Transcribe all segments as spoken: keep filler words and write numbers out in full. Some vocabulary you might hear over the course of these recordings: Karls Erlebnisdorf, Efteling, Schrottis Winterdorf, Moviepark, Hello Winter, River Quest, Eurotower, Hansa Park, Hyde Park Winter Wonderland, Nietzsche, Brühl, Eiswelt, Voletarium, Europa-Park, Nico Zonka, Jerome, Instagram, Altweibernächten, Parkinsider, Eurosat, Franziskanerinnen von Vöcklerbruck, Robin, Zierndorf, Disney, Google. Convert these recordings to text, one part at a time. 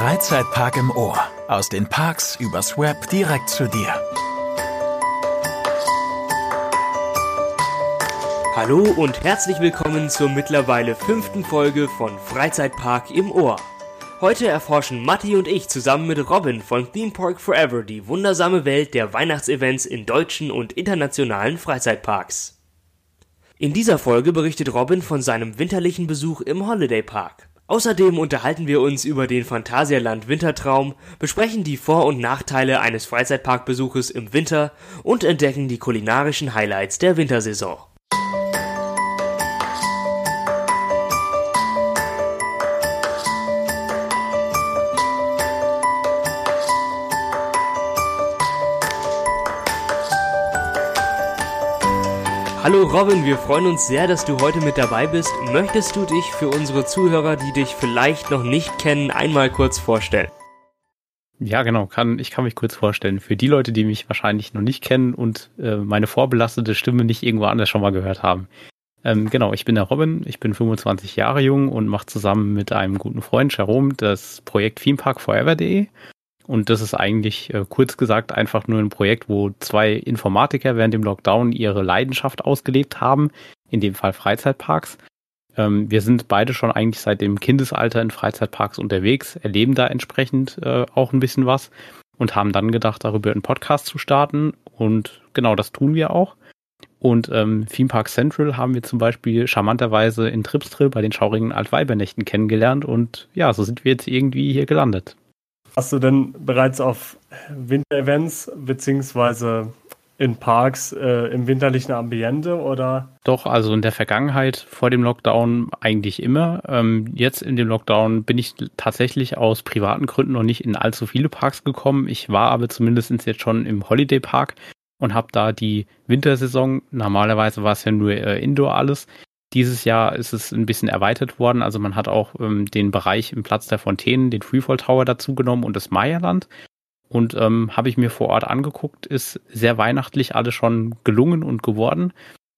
Freizeitpark im Ohr. Aus den Parks übers Web direkt zu dir. Hallo und herzlich willkommen zur mittlerweile fünften Folge von Freizeitpark im Ohr. Heute erforschen Matti und ich zusammen mit Robin von Theme Park Forever die wundersame Welt der Weihnachtsevents in deutschen und internationalen Freizeitparks. In dieser Folge berichtet Robin von seinem winterlichen Besuch im Holiday Park. Außerdem unterhalten wir uns über den Phantasialand-Wintertraum, besprechen die Vor- und Nachteile eines Freizeitparkbesuches im Winter und entdecken die kulinarischen Highlights der Wintersaison. Hallo Robin, wir freuen uns sehr, dass du heute mit dabei bist. Möchtest du dich für unsere Zuhörer, die dich vielleicht noch nicht kennen, einmal kurz vorstellen? Ja, genau. Kann, ich kann mich kurz vorstellen. Für die Leute, die mich wahrscheinlich noch nicht kennen und äh, meine vorbelastete Stimme nicht irgendwo anders schon mal gehört haben. Ähm, genau, ich bin der Robin, ich bin fünfundzwanzig Jahre jung und mache zusammen mit einem guten Freund, Jerome, das Projekt themeparkforever punkt de. Und das ist eigentlich äh, kurz gesagt einfach nur ein Projekt, wo zwei Informatiker während dem Lockdown ihre Leidenschaft ausgelebt haben, in dem Fall Freizeitparks. Ähm, wir sind beide schon eigentlich seit dem Kindesalter in Freizeitparks unterwegs, erleben da entsprechend äh, auch ein bisschen was und haben dann gedacht, darüber einen Podcast zu starten. Und genau das tun wir auch. Und ähm, Theme Park Central haben wir zum Beispiel charmanterweise in Tripsdrill bei den schaurigen Altweibernächten kennengelernt. Und ja, so sind wir jetzt irgendwie hier gelandet. Hast du denn bereits auf Winter-Events beziehungsweise in Parks äh, im winterlichen Ambiente oder? Doch, also in der Vergangenheit vor dem Lockdown eigentlich immer. Ähm, jetzt in dem Lockdown bin ich tatsächlich aus privaten Gründen noch nicht in allzu viele Parks gekommen. Ich war aber zumindest jetzt schon im Holiday Park und habe da die Wintersaison. Normalerweise war es ja nur äh, Indoor alles. Dieses Jahr ist es ein bisschen erweitert worden, also man hat auch ähm, den Bereich im Platz der Fontänen, den Freefall Tower dazu genommen und das Meierland. Und ähm, habe ich mir vor Ort angeguckt, ist sehr weihnachtlich alles schon gelungen und geworden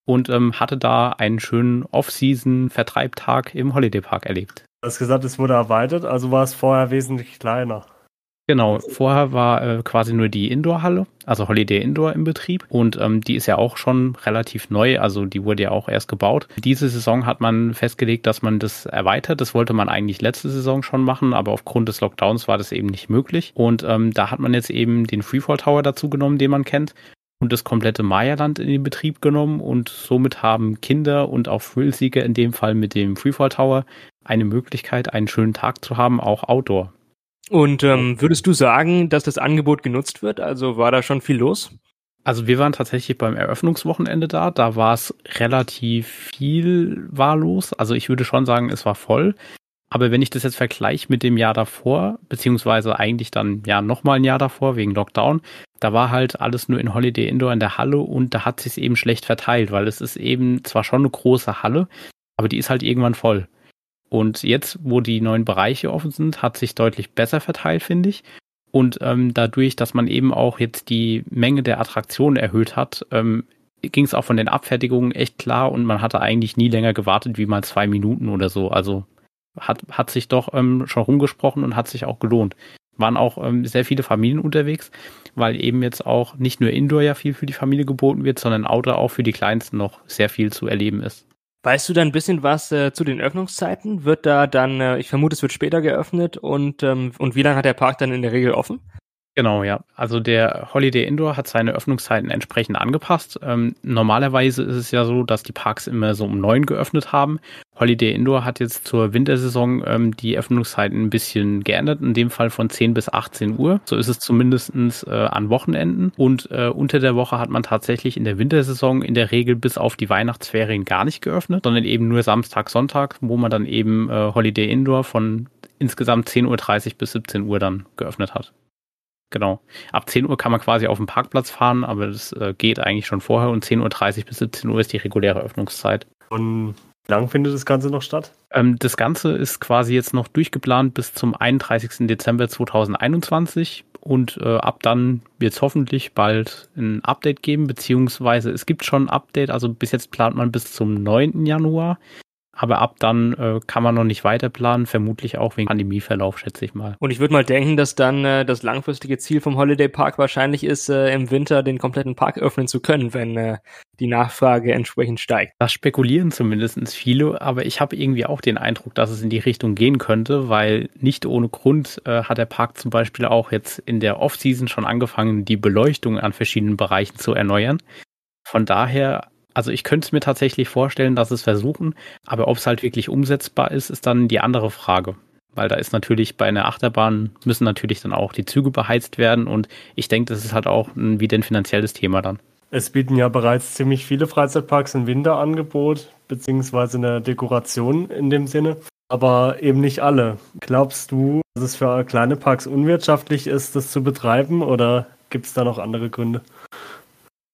und ähm, hatte da einen schönen Off-Season-Vertreibtag im Holiday Park erlebt. Du hast gesagt, es wurde erweitert, also war es vorher wesentlich kleiner. Genau, vorher war äh, quasi nur die Indoor-Halle, also Holiday Indoor im Betrieb und ähm, die ist ja auch schon relativ neu, also die wurde ja auch erst gebaut. Diese Saison hat man festgelegt, dass man das erweitert, das wollte man eigentlich letzte Saison schon machen, aber aufgrund des Lockdowns war das eben nicht möglich und ähm, da hat man jetzt eben den Freefall Tower dazu genommen, den man kennt und das komplette Meierland in den Betrieb genommen und somit haben Kinder und auch Thrillseeker in dem Fall mit dem Freefall Tower eine Möglichkeit, einen schönen Tag zu haben, auch Outdoor. Und ähm, würdest du sagen, dass das Angebot genutzt wird? Also war da schon viel los? Also wir waren tatsächlich beim Eröffnungswochenende da. Da war es relativ viel war los. Also ich würde schon sagen, es war voll. Aber wenn ich das jetzt vergleiche mit dem Jahr davor, beziehungsweise eigentlich dann ja nochmal ein Jahr davor wegen Lockdown, da war halt alles nur in Holiday Indoor in der Halle und da hat sich es eben schlecht verteilt, weil es ist eben zwar schon eine große Halle, aber die ist halt irgendwann voll. Und jetzt, wo die neuen Bereiche offen sind, hat sich deutlich besser verteilt, finde ich. Und ähm, dadurch, dass man eben auch jetzt die Menge der Attraktionen erhöht hat, ähm, ging es auch von den Abfertigungen echt klar. Und man hatte eigentlich nie länger gewartet wie mal zwei Minuten oder so. Also hat, hat sich doch ähm, schon rumgesprochen und hat sich auch gelohnt. Waren auch ähm, sehr viele Familien unterwegs, weil eben jetzt auch nicht nur Indoor ja viel für die Familie geboten wird, sondern Outdoor auch für die Kleinsten noch sehr viel zu erleben ist. Weißt du dann ein bisschen was äh, zu den Öffnungszeiten? Wird da dann, äh, ich vermute, es wird später geöffnet und ähm, und wie lange hat der Park dann in der Regel offen? Genau, ja. Also der Holiday Indoor hat seine Öffnungszeiten entsprechend angepasst. Ähm, normalerweise ist es ja so, dass die Parks immer so um neun geöffnet haben. Holiday Indoor hat jetzt zur Wintersaison ähm, die Öffnungszeiten ein bisschen geändert, in dem Fall von zehn bis achtzehn Uhr. So ist es zumindest äh, an Wochenenden. Und äh, unter der Woche hat man tatsächlich in der Wintersaison in der Regel bis auf die Weihnachtsferien gar nicht geöffnet, sondern eben nur Samstag, Sonntag, wo man dann eben äh, Holiday Indoor von insgesamt zehn Uhr dreißig bis siebzehn Uhr dann geöffnet hat. Genau. Ab zehn Uhr kann man quasi auf den Parkplatz fahren, aber das äh, geht eigentlich schon vorher und zehn Uhr dreißig bis siebzehn Uhr ist die reguläre Öffnungszeit. Und wie lange findet das Ganze noch statt? Ähm, das Ganze ist quasi jetzt noch durchgeplant bis zum einunddreißigsten Dezember zweitausendeinundzwanzig und äh, ab dann wird es hoffentlich bald ein Update geben, beziehungsweise es gibt schon ein Update, also bis jetzt plant man bis zum neunten Januar. Aber ab dann äh, kann man noch nicht weiter planen, vermutlich auch wegen Pandemieverlauf, schätze ich mal. Und ich würde mal denken, dass dann äh, das langfristige Ziel vom Holiday Park wahrscheinlich ist, äh, im Winter den kompletten Park öffnen zu können, wenn äh, die Nachfrage entsprechend steigt. Das spekulieren zumindest viele, aber ich habe irgendwie auch den Eindruck, dass es in die Richtung gehen könnte, weil nicht ohne Grund äh, hat der Park zum Beispiel auch jetzt in der Off-Season schon angefangen, die Beleuchtung an verschiedenen Bereichen zu erneuern. Von daher... Also ich könnte es mir tatsächlich vorstellen, dass es versuchen, aber ob es halt wirklich umsetzbar ist, ist dann die andere Frage. Weil da ist natürlich bei einer Achterbahn, müssen natürlich dann auch die Züge beheizt werden und ich denke, das ist halt auch ein, wieder ein finanzielles Thema dann. Es bieten ja bereits ziemlich viele Freizeitparks ein Winterangebot, beziehungsweise eine Dekoration in dem Sinne, aber eben nicht alle. Glaubst du, dass es für kleine Parks unwirtschaftlich ist, das zu betreiben oder gibt es da noch andere Gründe?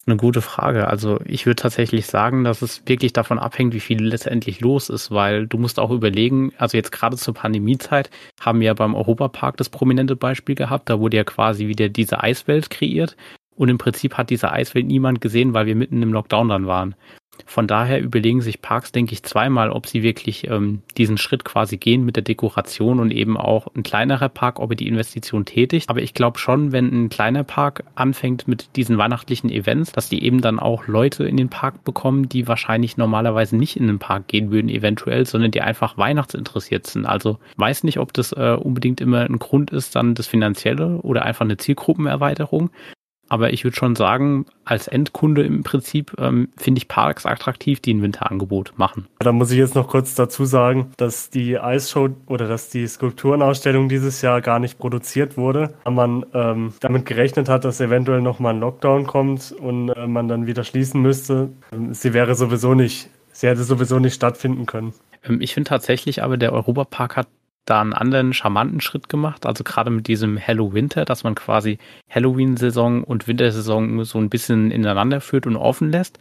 Eine gute Frage. Also ich würde tatsächlich sagen, dass es wirklich davon abhängt, wie viel letztendlich los ist, weil du musst auch überlegen, also jetzt gerade zur Pandemiezeit haben wir ja beim Europa-Park das prominente Beispiel gehabt, da wurde ja quasi wieder diese Eiswelt kreiert und im Prinzip hat diese Eiswelt niemand gesehen, weil wir mitten im Lockdown dann waren. Von daher überlegen sich Parks, denke ich, zweimal, ob sie wirklich ähm, diesen Schritt quasi gehen mit der Dekoration und eben auch ein kleinerer Park, ob er die Investition tätigt. Aber ich glaube schon, wenn ein kleiner Park anfängt mit diesen weihnachtlichen Events, dass die eben dann auch Leute in den Park bekommen, die wahrscheinlich normalerweise nicht in den Park gehen würden eventuell, sondern die einfach weihnachtsinteressiert sind. Also weiß nicht, ob das äh, unbedingt immer ein Grund ist, dann das Finanzielle oder einfach eine Zielgruppenerweiterung. Aber ich würde schon sagen, als Endkunde im Prinzip ähm, finde ich Parks attraktiv, die ein Winterangebot machen. Da muss ich jetzt noch kurz dazu sagen, dass die Eisshow oder dass die Skulpturenausstellung dieses Jahr gar nicht produziert wurde, weil man ähm, damit gerechnet hat, dass eventuell nochmal ein Lockdown kommt und äh, man dann wieder schließen müsste. Sie wäre sowieso nicht, sie hätte sowieso nicht stattfinden können. Ähm, ich finde tatsächlich aber, der Europa-Park hat da einen anderen charmanten Schritt gemacht, also gerade mit diesem Hello Winter, dass man quasi Halloween-Saison und Wintersaison so ein bisschen ineinander führt und offen lässt,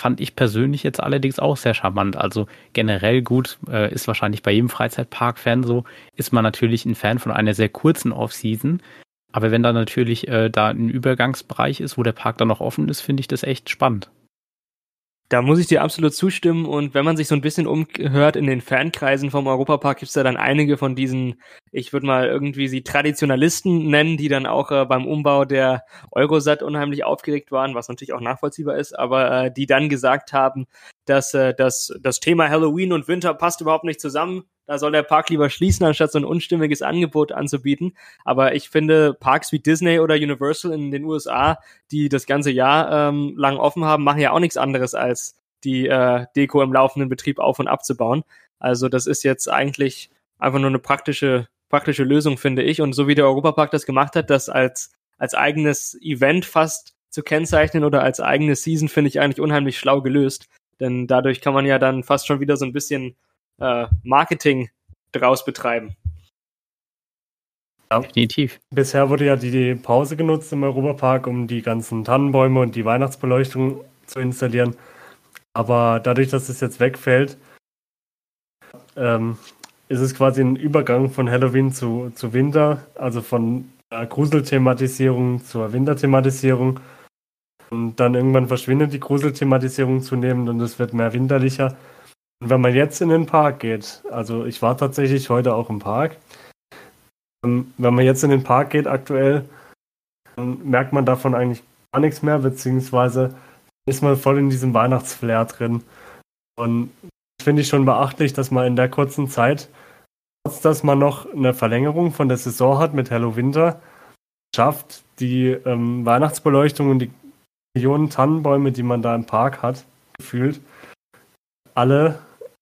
fand ich persönlich jetzt allerdings auch sehr charmant. Also generell gut, äh, ist wahrscheinlich bei jedem Freizeitpark-Fan so, ist man natürlich ein Fan von einer sehr kurzen Off-Season, aber wenn da natürlich äh, da ein Übergangsbereich ist, wo der Park dann noch offen ist, finde ich das echt spannend. Da muss ich dir absolut zustimmen und wenn man sich so ein bisschen umhört in den Fankreisen vom Europapark, gibt es da dann einige von diesen, ich würde mal irgendwie sie Traditionalisten nennen, die dann auch äh, beim Umbau der Eurosat unheimlich aufgeregt waren, was natürlich auch nachvollziehbar ist, aber äh, die dann gesagt haben, dass äh, das, das Thema Halloween und Winter passt überhaupt nicht zusammen. Da soll der Park lieber schließen, anstatt so ein unstimmiges Angebot anzubieten. Aber ich finde, Parks wie Disney oder Universal in den U S A, die das ganze Jahr ähm, lang offen haben, machen ja auch nichts anderes, als die äh, Deko im laufenden Betrieb auf- und abzubauen. Also das ist jetzt eigentlich einfach nur eine praktische praktische Lösung, finde ich. Und so wie der Europapark das gemacht hat, das als als eigenes Event fast zu kennzeichnen oder als eigene Season, finde ich eigentlich unheimlich schlau gelöst. Denn dadurch kann man ja dann fast schon wieder so ein bisschen Marketing daraus betreiben. Ja. Definitiv. Bisher wurde ja die Pause genutzt im Europapark, um die ganzen Tannenbäume und die Weihnachtsbeleuchtung zu installieren. Aber dadurch, dass es jetzt wegfällt, ähm, ist es quasi ein Übergang von Halloween zu, zu Winter, also von äh, Gruselthematisierung zur Winterthematisierung. Und dann irgendwann verschwindet die Gruselthematisierung zunehmend und es wird mehr winterlicher. Und wenn man jetzt in den Park geht, also ich war tatsächlich heute auch im Park, wenn man jetzt in den Park geht aktuell, dann merkt man davon eigentlich gar nichts mehr, beziehungsweise ist man voll in diesem Weihnachtsflair drin. Und das finde ich schon beachtlich, dass man in der kurzen Zeit, trotz dass man noch eine Verlängerung von der Saison hat mit Hello Winter, schafft, die ähm, Weihnachtsbeleuchtung und die Millionen Tannenbäume, die man da im Park hat, gefühlt, alle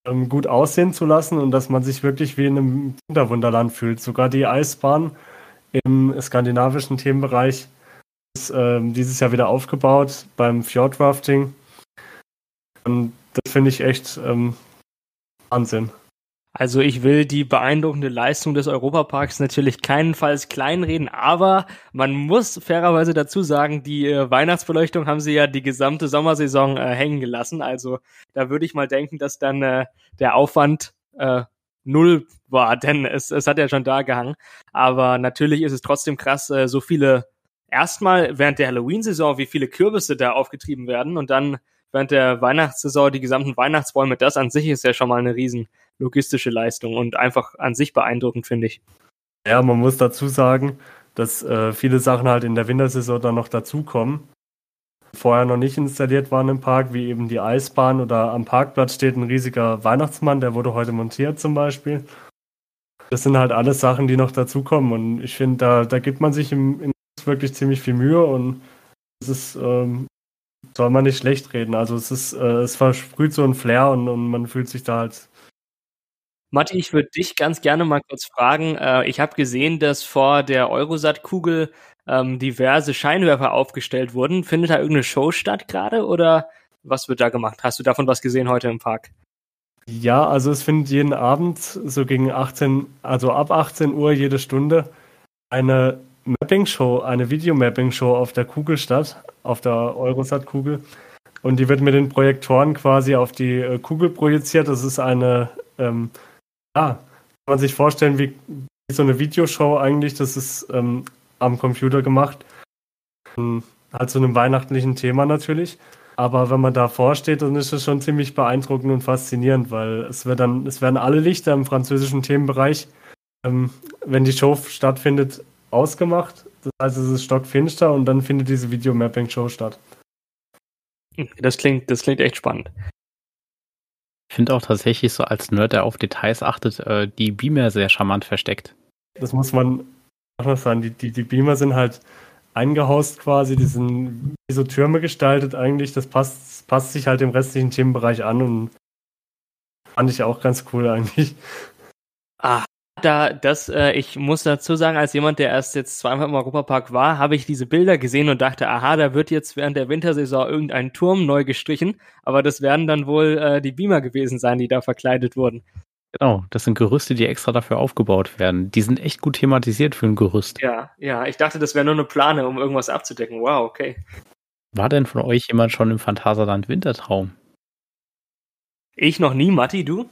ähm, gut aussehen zu lassen und dass man sich wirklich wie in einem Winterwunderland fühlt. Sogar die Eisbahn im skandinavischen Themenbereich ist ähm, dieses Jahr wieder aufgebaut beim Fjordrafting. Und das finde ich echt ähm, Wahnsinn. Also ich will die beeindruckende Leistung des Europaparks natürlich keinenfalls kleinreden, aber man muss fairerweise dazu sagen, die äh, Weihnachtsbeleuchtung haben sie ja die gesamte Sommersaison äh, hängen gelassen. Also da würde ich mal denken, dass dann äh, der Aufwand äh, null war, denn es, es hat ja schon da gehangen. Aber natürlich ist es trotzdem krass, äh, so viele, erstmal während der Halloween-Saison, wie viele Kürbisse da aufgetrieben werden und dann während der Weihnachtssaison die gesamten Weihnachtsbäume, das an sich ist ja schon mal eine riesen logistische Leistung und einfach an sich beeindruckend, finde ich. Ja, man muss dazu sagen, dass äh, viele Sachen halt in der Wintersaison dann noch dazukommen, vorher noch nicht installiert waren im Park, wie eben die Eisbahn oder am Parkplatz steht ein riesiger Weihnachtsmann, der wurde heute montiert zum Beispiel. Das sind halt alles Sachen, die noch dazukommen und ich finde, da, da gibt man sich im, im wirklich ziemlich viel Mühe und es ist, ähm, soll man nicht schlecht reden, also es ist, äh, es versprüht so ein Flair und, und man fühlt sich da halt. Matti, ich würde dich ganz gerne mal kurz fragen, äh, ich habe gesehen, dass vor der Eurosat-Kugel ähm, diverse Scheinwerfer aufgestellt wurden. Findet da irgendeine Show statt gerade oder was wird da gemacht? Hast du davon was gesehen heute im Park? Ja, also es findet jeden Abend so gegen achtzehn, also ab achtzehn Uhr jede Stunde eine Mapping-Show, eine Video-Mapping-Show auf der Kugel statt, auf der Eurosat-Kugel. Und die wird mit den Projektoren quasi auf die äh, Kugel projiziert. Das ist eine, ähm, ja, kann man sich vorstellen, wie, wie so eine Videoshow eigentlich, das ist ähm, am Computer gemacht. Ähm, halt zu einem weihnachtlichen Thema natürlich. Aber wenn man da vorsteht, dann ist das schon ziemlich beeindruckend und faszinierend, weil es wird dann, es werden alle Lichter im französischen Themenbereich, ähm, wenn die Show stattfindet, ausgemacht. Das heißt, es ist stockfinster und dann findet diese Video-Mapping-Show statt. Das klingt, das klingt echt spannend. Ich finde auch tatsächlich so als Nerd, der auf Details achtet, die Beamer sehr charmant versteckt. Das muss man auch noch sagen. Die, die, die Beamer sind halt eingehaust quasi, die sind wie so Türme gestaltet eigentlich. Das passt, passt sich halt dem restlichen Themenbereich an und fand ich auch ganz cool eigentlich. Ah. Da, das, äh, ich muss dazu sagen, als jemand, der erst jetzt zweimal im Europa-Park war, habe ich diese Bilder gesehen und dachte, aha, da wird jetzt während der Wintersaison irgendein Turm neu gestrichen, aber das werden dann wohl äh, die Beamer gewesen sein, die da verkleidet wurden. Genau, das sind Gerüste, die extra dafür aufgebaut werden. Die sind echt gut thematisiert für ein Gerüst. Ja, ja, ich dachte, das wäre nur eine Plane, um irgendwas abzudecken. Wow, okay. War denn von euch jemand schon im Phantasialand-Wintertraum? Ich noch nie, Matti, du?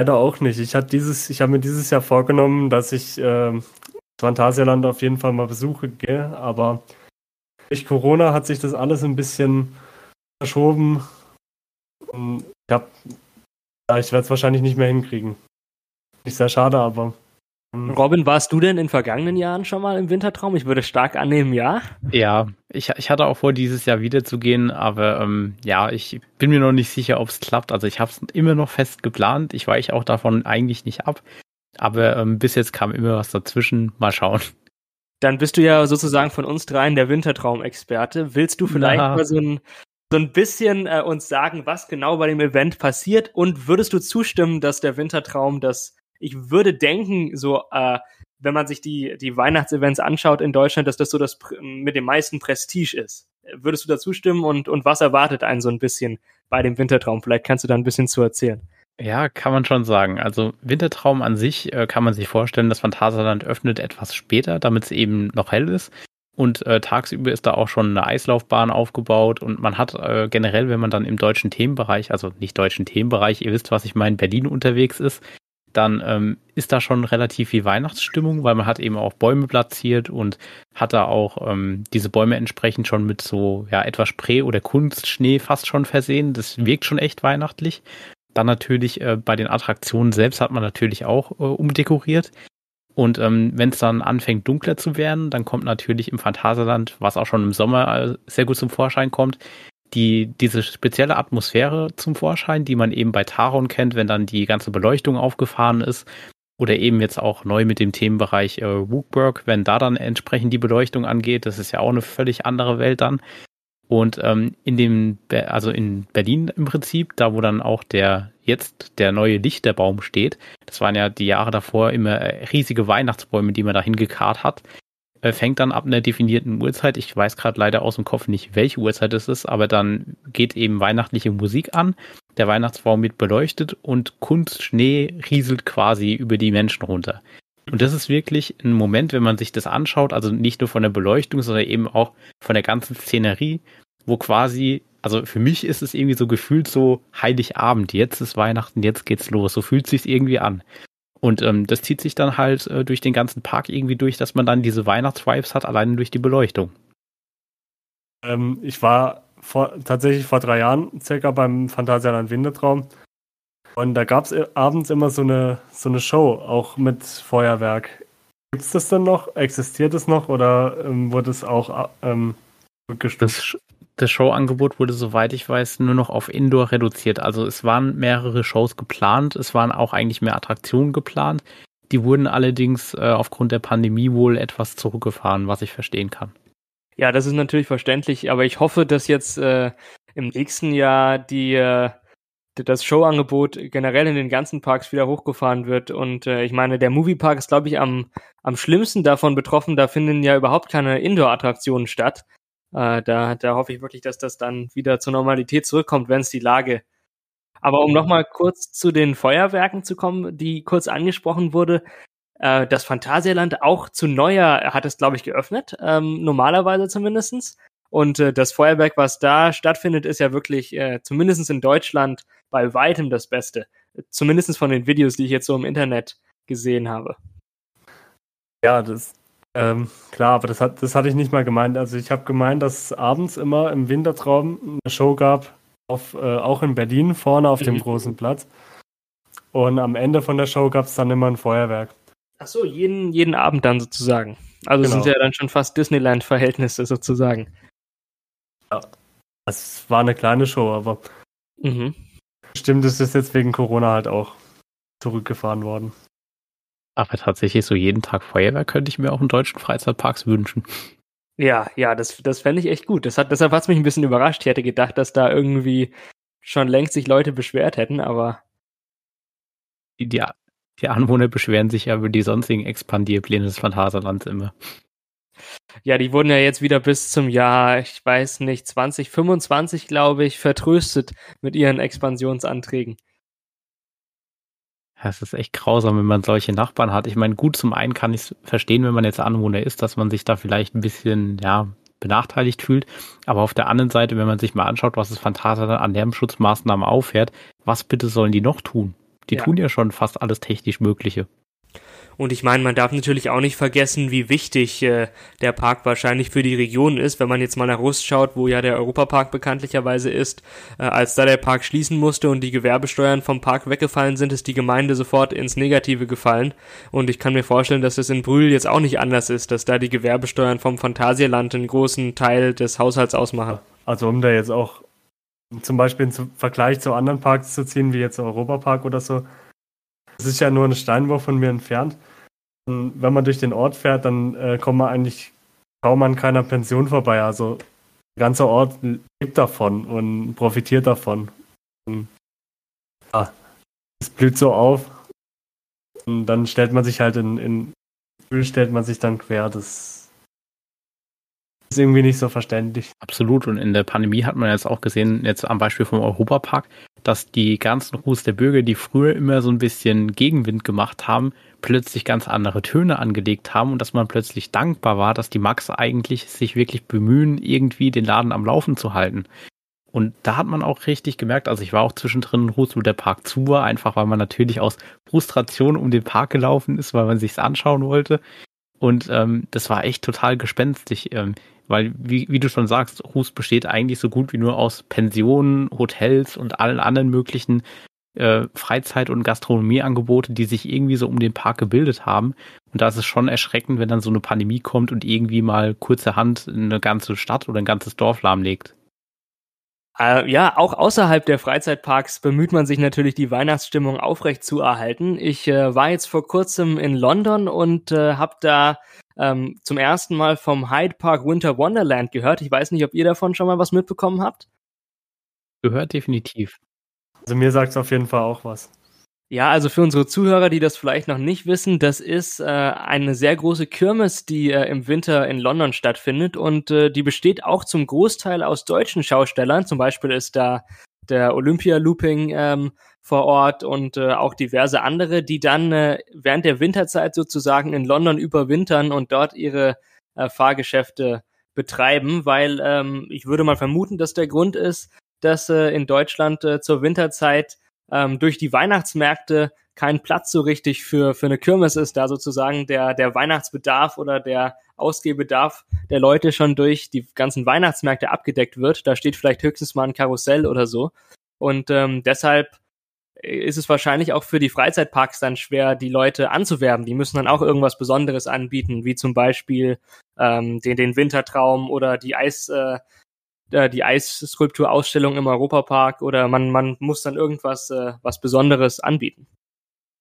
Leider auch nicht. Ich habe dieses, ich habe mir dieses Jahr vorgenommen, dass ich äh, Phantasialand auf jeden Fall mal besuche, gell? Aber durch Corona hat sich das alles ein bisschen verschoben. Und ich hab, ja, ich werde es wahrscheinlich nicht mehr hinkriegen. Ist sehr schade, aber... Ähm. Robin, warst du denn in vergangenen Jahren schon mal im Wintertraum? Ich würde stark annehmen, ja? Ja, ich, ich hatte auch vor, dieses Jahr wieder zu gehen, aber ähm, ja, ich bin mir noch nicht sicher, ob es klappt. Also ich habe es immer noch fest geplant. Ich weiche auch davon eigentlich nicht ab. Aber ähm, bis jetzt kam immer was dazwischen. Mal schauen. Dann bist du ja sozusagen von uns dreien der Wintertraum-Experte. Willst du vielleicht Na. mal so ein, so ein bisschen äh, uns sagen, was genau bei dem Event passiert? Und würdest du zustimmen, dass der Wintertraum das... Ich würde denken, so äh, wenn man sich die, die Weihnachtsevents anschaut in Deutschland, dass das so das Pr- mit dem meisten Prestige ist. Würdest du dazu stimmen und, und was erwartet einen so ein bisschen bei dem Wintertraum? Vielleicht kannst du da ein bisschen zu erzählen. Ja, kann man schon sagen. Also Wintertraum an sich äh, kann man sich vorstellen, das Phantasialand öffnet etwas später, damit es eben noch hell ist. Und äh, tagsüber ist da auch schon eine Eislaufbahn aufgebaut und man hat äh, generell, wenn man dann im deutschen Themenbereich, also nicht deutschen Themenbereich, ihr wisst, was ich meine, Berlin unterwegs ist, dann ähm, ist da schon relativ viel Weihnachtsstimmung, weil man hat eben auch Bäume platziert und hat da auch ähm, diese Bäume entsprechend schon mit so ja etwas Spray oder Kunstschnee fast schon versehen. Das wirkt schon echt weihnachtlich. Dann natürlich äh, bei den Attraktionen selbst hat man natürlich auch äh, umdekoriert. Und ähm, wenn es dann anfängt dunkler zu werden, dann kommt natürlich im Phantasialand, was auch schon im Sommer äh, sehr gut zum Vorschein kommt, Die, diese spezielle Atmosphäre zum Vorschein, die man eben bei Taron kennt, wenn dann die ganze Beleuchtung aufgefahren ist oder eben jetzt auch neu mit dem Themenbereich äh, Wookberg, wenn da dann entsprechend die Beleuchtung angeht, das ist ja auch eine völlig andere Welt dann. Und ähm, in dem, Be- also in Berlin im Prinzip, da wo dann auch der jetzt der neue Lichterbaum steht, das waren ja die Jahre davor immer riesige Weihnachtsbäume, die man da hingekarrt hat, fängt dann ab einer definierten Uhrzeit, ich weiß gerade leider aus dem Kopf nicht, welche Uhrzeit es ist, aber dann geht eben weihnachtliche Musik an, der Weihnachtsbaum wird beleuchtet und Kunstschnee rieselt quasi über die Menschen runter. Und das ist wirklich ein Moment, wenn man sich das anschaut, also nicht nur von der Beleuchtung, sondern eben auch von der ganzen Szenerie, wo quasi, also für mich ist es irgendwie so gefühlt so Heiligabend, jetzt ist Weihnachten, jetzt geht's los, so fühlt sich's irgendwie an. Und ähm, das zieht sich dann halt äh, durch den ganzen Park irgendwie durch, dass man dann diese Weihnachtsvibes hat, allein durch die Beleuchtung. Ähm, ich war vor, tatsächlich vor drei Jahren circa beim Phantasialand-Wintertraum. Und da gab es abends immer so eine, so eine Show, auch mit Feuerwerk. Gibt es das denn noch? Existiert es noch? Oder ähm, wurde es auch ähm, gestuft? Das Showangebot wurde, soweit ich weiß, nur noch auf Indoor reduziert. Also es waren mehrere Shows geplant, es waren auch eigentlich mehr Attraktionen geplant. Die wurden allerdings äh, aufgrund der Pandemie wohl etwas zurückgefahren, was ich verstehen kann. Ja, das ist natürlich verständlich, aber ich hoffe, dass jetzt äh, im nächsten Jahr die, äh, das Showangebot generell in den ganzen Parks wieder hochgefahren wird. Und äh, ich meine, der Moviepark ist, glaube ich, am, am schlimmsten davon betroffen. Da finden ja überhaupt keine Indoor-Attraktionen statt. Äh, da, da hoffe ich wirklich, dass das dann wieder zur Normalität zurückkommt, wenn es die Lage. Aber um nochmal kurz zu den Feuerwerken zu kommen, die kurz angesprochen wurde, äh, das Phantasialand auch zu Neujahr hat es, glaube ich, geöffnet, ähm, normalerweise zumindestens. Und äh, das Feuerwerk, was da stattfindet, ist ja wirklich äh, zumindest in Deutschland bei weitem das Beste. Zumindest von den Videos, die ich jetzt so im Internet gesehen habe. Ja, das Ähm, klar, aber das, hat, das hatte ich nicht mal gemeint. Also ich habe gemeint, dass es abends immer im Wintertraum eine Show gab, auf, äh, auch in Berlin, vorne auf mhm. dem großen Platz. Und am Ende von der Show gab es dann immer ein Feuerwerk. Ach so, jeden, jeden Abend dann sozusagen. Also genau. Das sind ja dann schon fast Disneyland-Verhältnisse sozusagen. Ja, es war eine kleine Show, aber mhm. Stimmt, es ist jetzt wegen Corona halt auch zurückgefahren worden. Aber tatsächlich so jeden Tag Feuerwerk könnte ich mir auch in deutschen Freizeitparks wünschen. Ja, ja, das, das fände ich echt gut. Das hat, deshalb hat es mich ein bisschen überrascht. Ich hätte gedacht, dass da irgendwie schon längst sich Leute beschwert hätten, aber... Die, die, die Anwohner beschweren sich ja über die sonstigen Expandierpläne des Phantasialands immer. Ja, die wurden ja jetzt wieder bis zum Jahr, ich weiß nicht, zwanzig fünfundzwanzig, glaube ich, vertröstet mit ihren Expansionsanträgen. Ja, es ist echt grausam, wenn man solche Nachbarn hat. Ich meine, gut, zum einen kann ich es verstehen, wenn man jetzt Anwohner ist, dass man sich da vielleicht ein bisschen, ja, benachteiligt fühlt. Aber auf der anderen Seite, wenn man sich mal anschaut, was das Phantasialand an Lärmschutzmaßnahmen auffährt, was bitte sollen die noch tun? Die ja. tun ja schon fast alles technisch Mögliche. Und ich meine, man darf natürlich auch nicht vergessen, wie wichtig äh, der Park wahrscheinlich für die Region ist. Wenn man jetzt mal nach Rust schaut, wo ja der Europa-Park bekanntlicherweise ist, äh, als da der Park schließen musste und die Gewerbesteuern vom Park weggefallen sind, ist die Gemeinde sofort ins Negative gefallen. Und ich kann mir vorstellen, dass das in Brühl jetzt auch nicht anders ist, dass da die Gewerbesteuern vom Phantasialand einen großen Teil des Haushalts ausmachen. Also um da jetzt auch zum Beispiel im Vergleich zu anderen Parks zu ziehen, wie jetzt Europa-Park oder so, das ist ja nur ein Steinwurf von mir entfernt. Und wenn man durch den Ort fährt, dann äh, kommt man eigentlich kaum an keiner Pension vorbei. Also der ganze Ort lebt davon und profitiert davon. Und, ja, es blüht so auf. Und dann stellt man sich halt in, in stellt man sich dann quer. Das ist irgendwie nicht so verständlich. Absolut. Und in der Pandemie hat man jetzt auch gesehen, jetzt am Beispiel vom Europapark, dass die ganzen Ruß der Bürger, die früher immer so ein bisschen Gegenwind gemacht haben, plötzlich ganz andere Töne angelegt haben und dass man plötzlich dankbar war, dass die Max eigentlich sich wirklich bemühen, irgendwie den Laden am Laufen zu halten. Und da hat man auch richtig gemerkt, also ich war auch zwischendrin in Ruß, wo der Park zu war, einfach weil man natürlich aus Frustration um den Park gelaufen ist, weil man sich's anschauen wollte. Und ähm, das war echt total gespenstig, ähm, weil, wie, wie du schon sagst, Ruß besteht eigentlich so gut wie nur aus Pensionen, Hotels und allen anderen möglichen äh, Freizeit- und Gastronomieangebote, die sich irgendwie so um den Park gebildet haben. Und da ist es schon erschreckend, wenn dann so eine Pandemie kommt und irgendwie mal kurzerhand eine ganze Stadt oder ein ganzes Dorf lahmlegt. Ja, auch außerhalb der Freizeitparks bemüht man sich natürlich, die Weihnachtsstimmung aufrecht zu erhalten. Ich äh, war jetzt vor kurzem in London und äh, habe da ähm, zum ersten Mal vom Hyde Park Winter Wonderland gehört. Ich weiß nicht, ob ihr davon schon mal was mitbekommen habt. Gehört definitiv. Also mir sagt es auf jeden Fall auch was. Ja, also für unsere Zuhörer, die das vielleicht noch nicht wissen, das ist äh, eine sehr große Kirmes, die äh, im Winter in London stattfindet und äh, die besteht auch zum Großteil aus deutschen Schaustellern. Zum Beispiel ist da der Olympia Looping ähm, vor Ort und äh, auch diverse andere, die dann äh, während der Winterzeit sozusagen in London überwintern und dort ihre äh, Fahrgeschäfte betreiben, weil ähm, ich würde mal vermuten, dass der Grund ist, dass äh, in Deutschland äh, zur Winterzeit durch die Weihnachtsmärkte kein Platz so richtig für für eine Kirmes ist, da sozusagen der der Weihnachtsbedarf oder der Ausgehbedarf der Leute schon durch die ganzen Weihnachtsmärkte abgedeckt wird. Da steht vielleicht höchstens mal ein Karussell oder so. Und ähm, deshalb ist es wahrscheinlich auch für die Freizeitparks dann schwer, die Leute anzuwerben. Die müssen dann auch irgendwas Besonderes anbieten, wie zum Beispiel ähm, den, den Wintertraum oder die Eis, äh, die Eisskulpturausstellung im Europa-Park, oder man, man muss dann irgendwas äh, was Besonderes anbieten.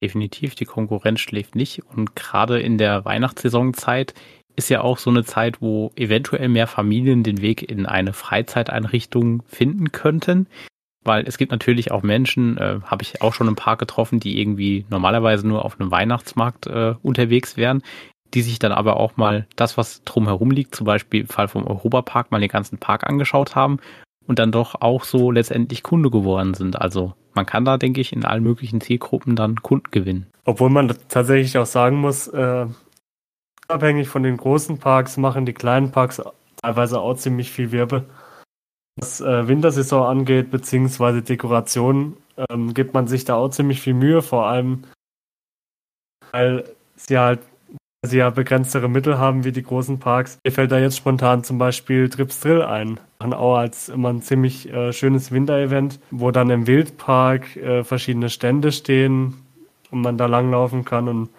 Definitiv, die Konkurrenz schläft nicht, und gerade in der Weihnachtssaisonzeit ist ja auch so eine Zeit, wo eventuell mehr Familien den Weg in eine Freizeiteinrichtung finden könnten. Weil es gibt natürlich auch Menschen, äh, habe ich auch schon im Park getroffen, die irgendwie normalerweise nur auf einem Weihnachtsmarkt äh, unterwegs wären, die sich dann aber auch mal das, was drumherum liegt, zum Beispiel im Fall vom Europa-Park, mal den ganzen Park angeschaut haben und dann doch auch so letztendlich Kunde geworden sind. Also man kann da, denke ich, in allen möglichen Zielgruppen dann Kunden gewinnen. Obwohl man tatsächlich auch sagen muss, äh, abhängig von den großen Parks machen die kleinen Parks teilweise auch ziemlich viel Wirbel. Was äh, Wintersaison angeht, beziehungsweise Dekorationen, ähm, gibt man sich da auch ziemlich viel Mühe, vor allem, weil sie halt sie ja begrenztere Mittel haben wie die großen Parks. Mir fällt da jetzt spontan zum Beispiel Tripsdrill ein. Machen auch als immer ein ziemlich äh, schönes Winterevent, wo dann im Wildpark äh, verschiedene Stände stehen und man da langlaufen kann. Und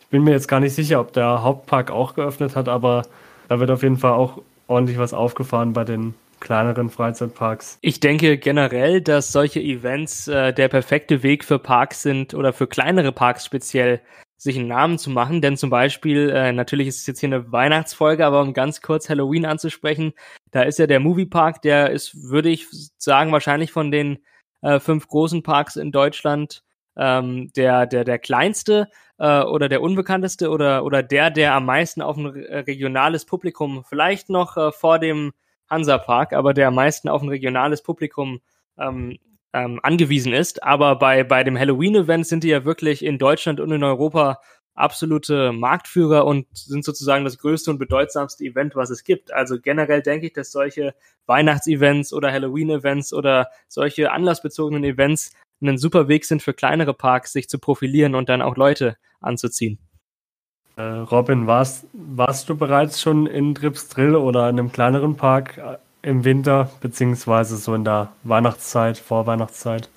ich bin mir jetzt gar nicht sicher, ob der Hauptpark auch geöffnet hat, aber da wird auf jeden Fall auch ordentlich was aufgefahren bei den kleineren Freizeitparks. Ich denke generell, dass solche Events äh, der perfekte Weg für Parks sind oder für kleinere Parks speziell, sich einen Namen zu machen. Denn zum Beispiel, äh, natürlich ist es jetzt hier eine Weihnachtsfolge, aber um ganz kurz Halloween anzusprechen, da ist ja der Moviepark, der ist, würde ich sagen, wahrscheinlich von den äh, fünf großen Parks in Deutschland ähm, der der der kleinste äh, oder der unbekannteste oder oder der, der am meisten auf ein regionales Publikum, vielleicht noch äh, vor dem Hansa Park, aber der am meisten auf ein regionales Publikum ähm, ähm, angewiesen ist. Aber bei bei dem Halloween-Event sind die ja wirklich in Deutschland und in Europa absolute Marktführer und sind sozusagen das größte und bedeutsamste Event, was es gibt. Also generell denke ich, dass solche Weihnachtsevents oder Halloween-Events oder solche anlassbezogenen Events ein super Weg sind für kleinere Parks, sich zu profilieren und dann auch Leute anzuziehen. Robin, warst, warst du bereits schon in Tripsdrill oder in einem kleineren Park im Winter, beziehungsweise so in der Weihnachtszeit, Vorweihnachtszeit?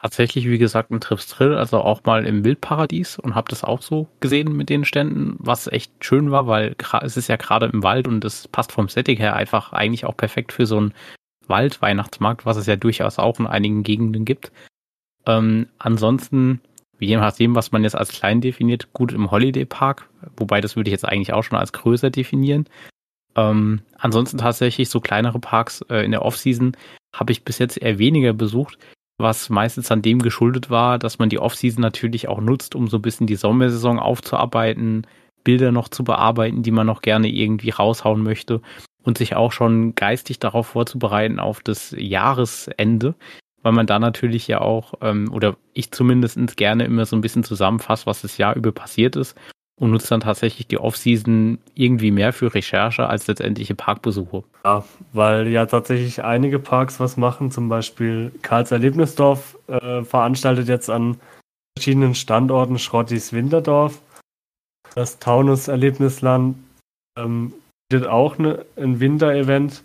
Tatsächlich, wie gesagt, in Tripsdrill, also auch mal im Wildparadies, und habe das auch so gesehen mit den Ständen, was echt schön war, weil es ist ja gerade im Wald und es passt vom Setting her einfach eigentlich auch perfekt für so einen Waldweihnachtsmarkt, was es ja durchaus auch in einigen Gegenden gibt. Ähm, ansonsten, je nachdem, was man jetzt als klein definiert, gut im Holiday Park, wobei das würde ich jetzt eigentlich auch schon als größer definieren. Ähm, ansonsten tatsächlich so kleinere Parks äh, in der Off-Season habe ich bis jetzt eher weniger besucht, was meistens an dem geschuldet war, dass man die Off-Season natürlich auch nutzt, um so ein bisschen die Sommersaison aufzuarbeiten, Bilder noch zu bearbeiten, die man noch gerne irgendwie raushauen möchte, und sich auch schon geistig darauf vorzubereiten auf das Jahresende. Weil man da natürlich ja auch, ähm, oder ich zumindest gerne immer so ein bisschen zusammenfasst, was das Jahr über passiert ist, und nutzt dann tatsächlich die Off-Season irgendwie mehr für Recherche als letztendliche Parkbesuche. Ja, weil ja tatsächlich einige Parks was machen, zum Beispiel Karls Erlebnisdorf äh, veranstaltet jetzt an verschiedenen Standorten Schrottis Winterdorf. Das Taunus Erlebnisland ähm, bietet auch ne, ein Winter-Event.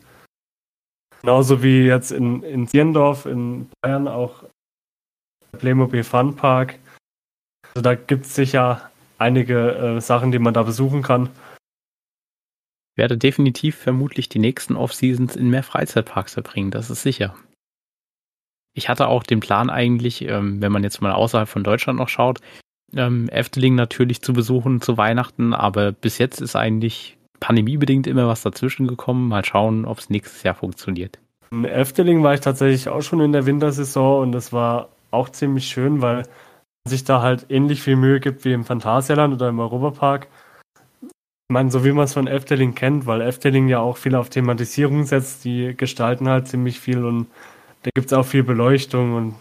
Genauso wie jetzt in, in Zierndorf in Bayern auch der Playmobil Fun Park. Also da gibt es sicher einige äh, Sachen, die man da besuchen kann. Ich werde definitiv vermutlich die nächsten Off-Seasons in mehr Freizeitparks verbringen, das ist sicher. Ich hatte auch den Plan eigentlich, ähm, wenn man jetzt mal außerhalb von Deutschland noch schaut, ähm, Efteling natürlich zu besuchen zu Weihnachten, aber bis jetzt ist eigentlich pandemiebedingt immer was dazwischen gekommen. Mal schauen, ob es nächstes Jahr funktioniert. In Efteling war ich tatsächlich auch schon in der Wintersaison, und das war auch ziemlich schön, weil man sich da halt ähnlich viel Mühe gibt wie im Phantasialand oder im Europapark. Ich meine, so wie man es von Efteling kennt, weil Efteling ja auch viel auf Thematisierung setzt, die gestalten halt ziemlich viel, und da gibt es auch viel Beleuchtung, und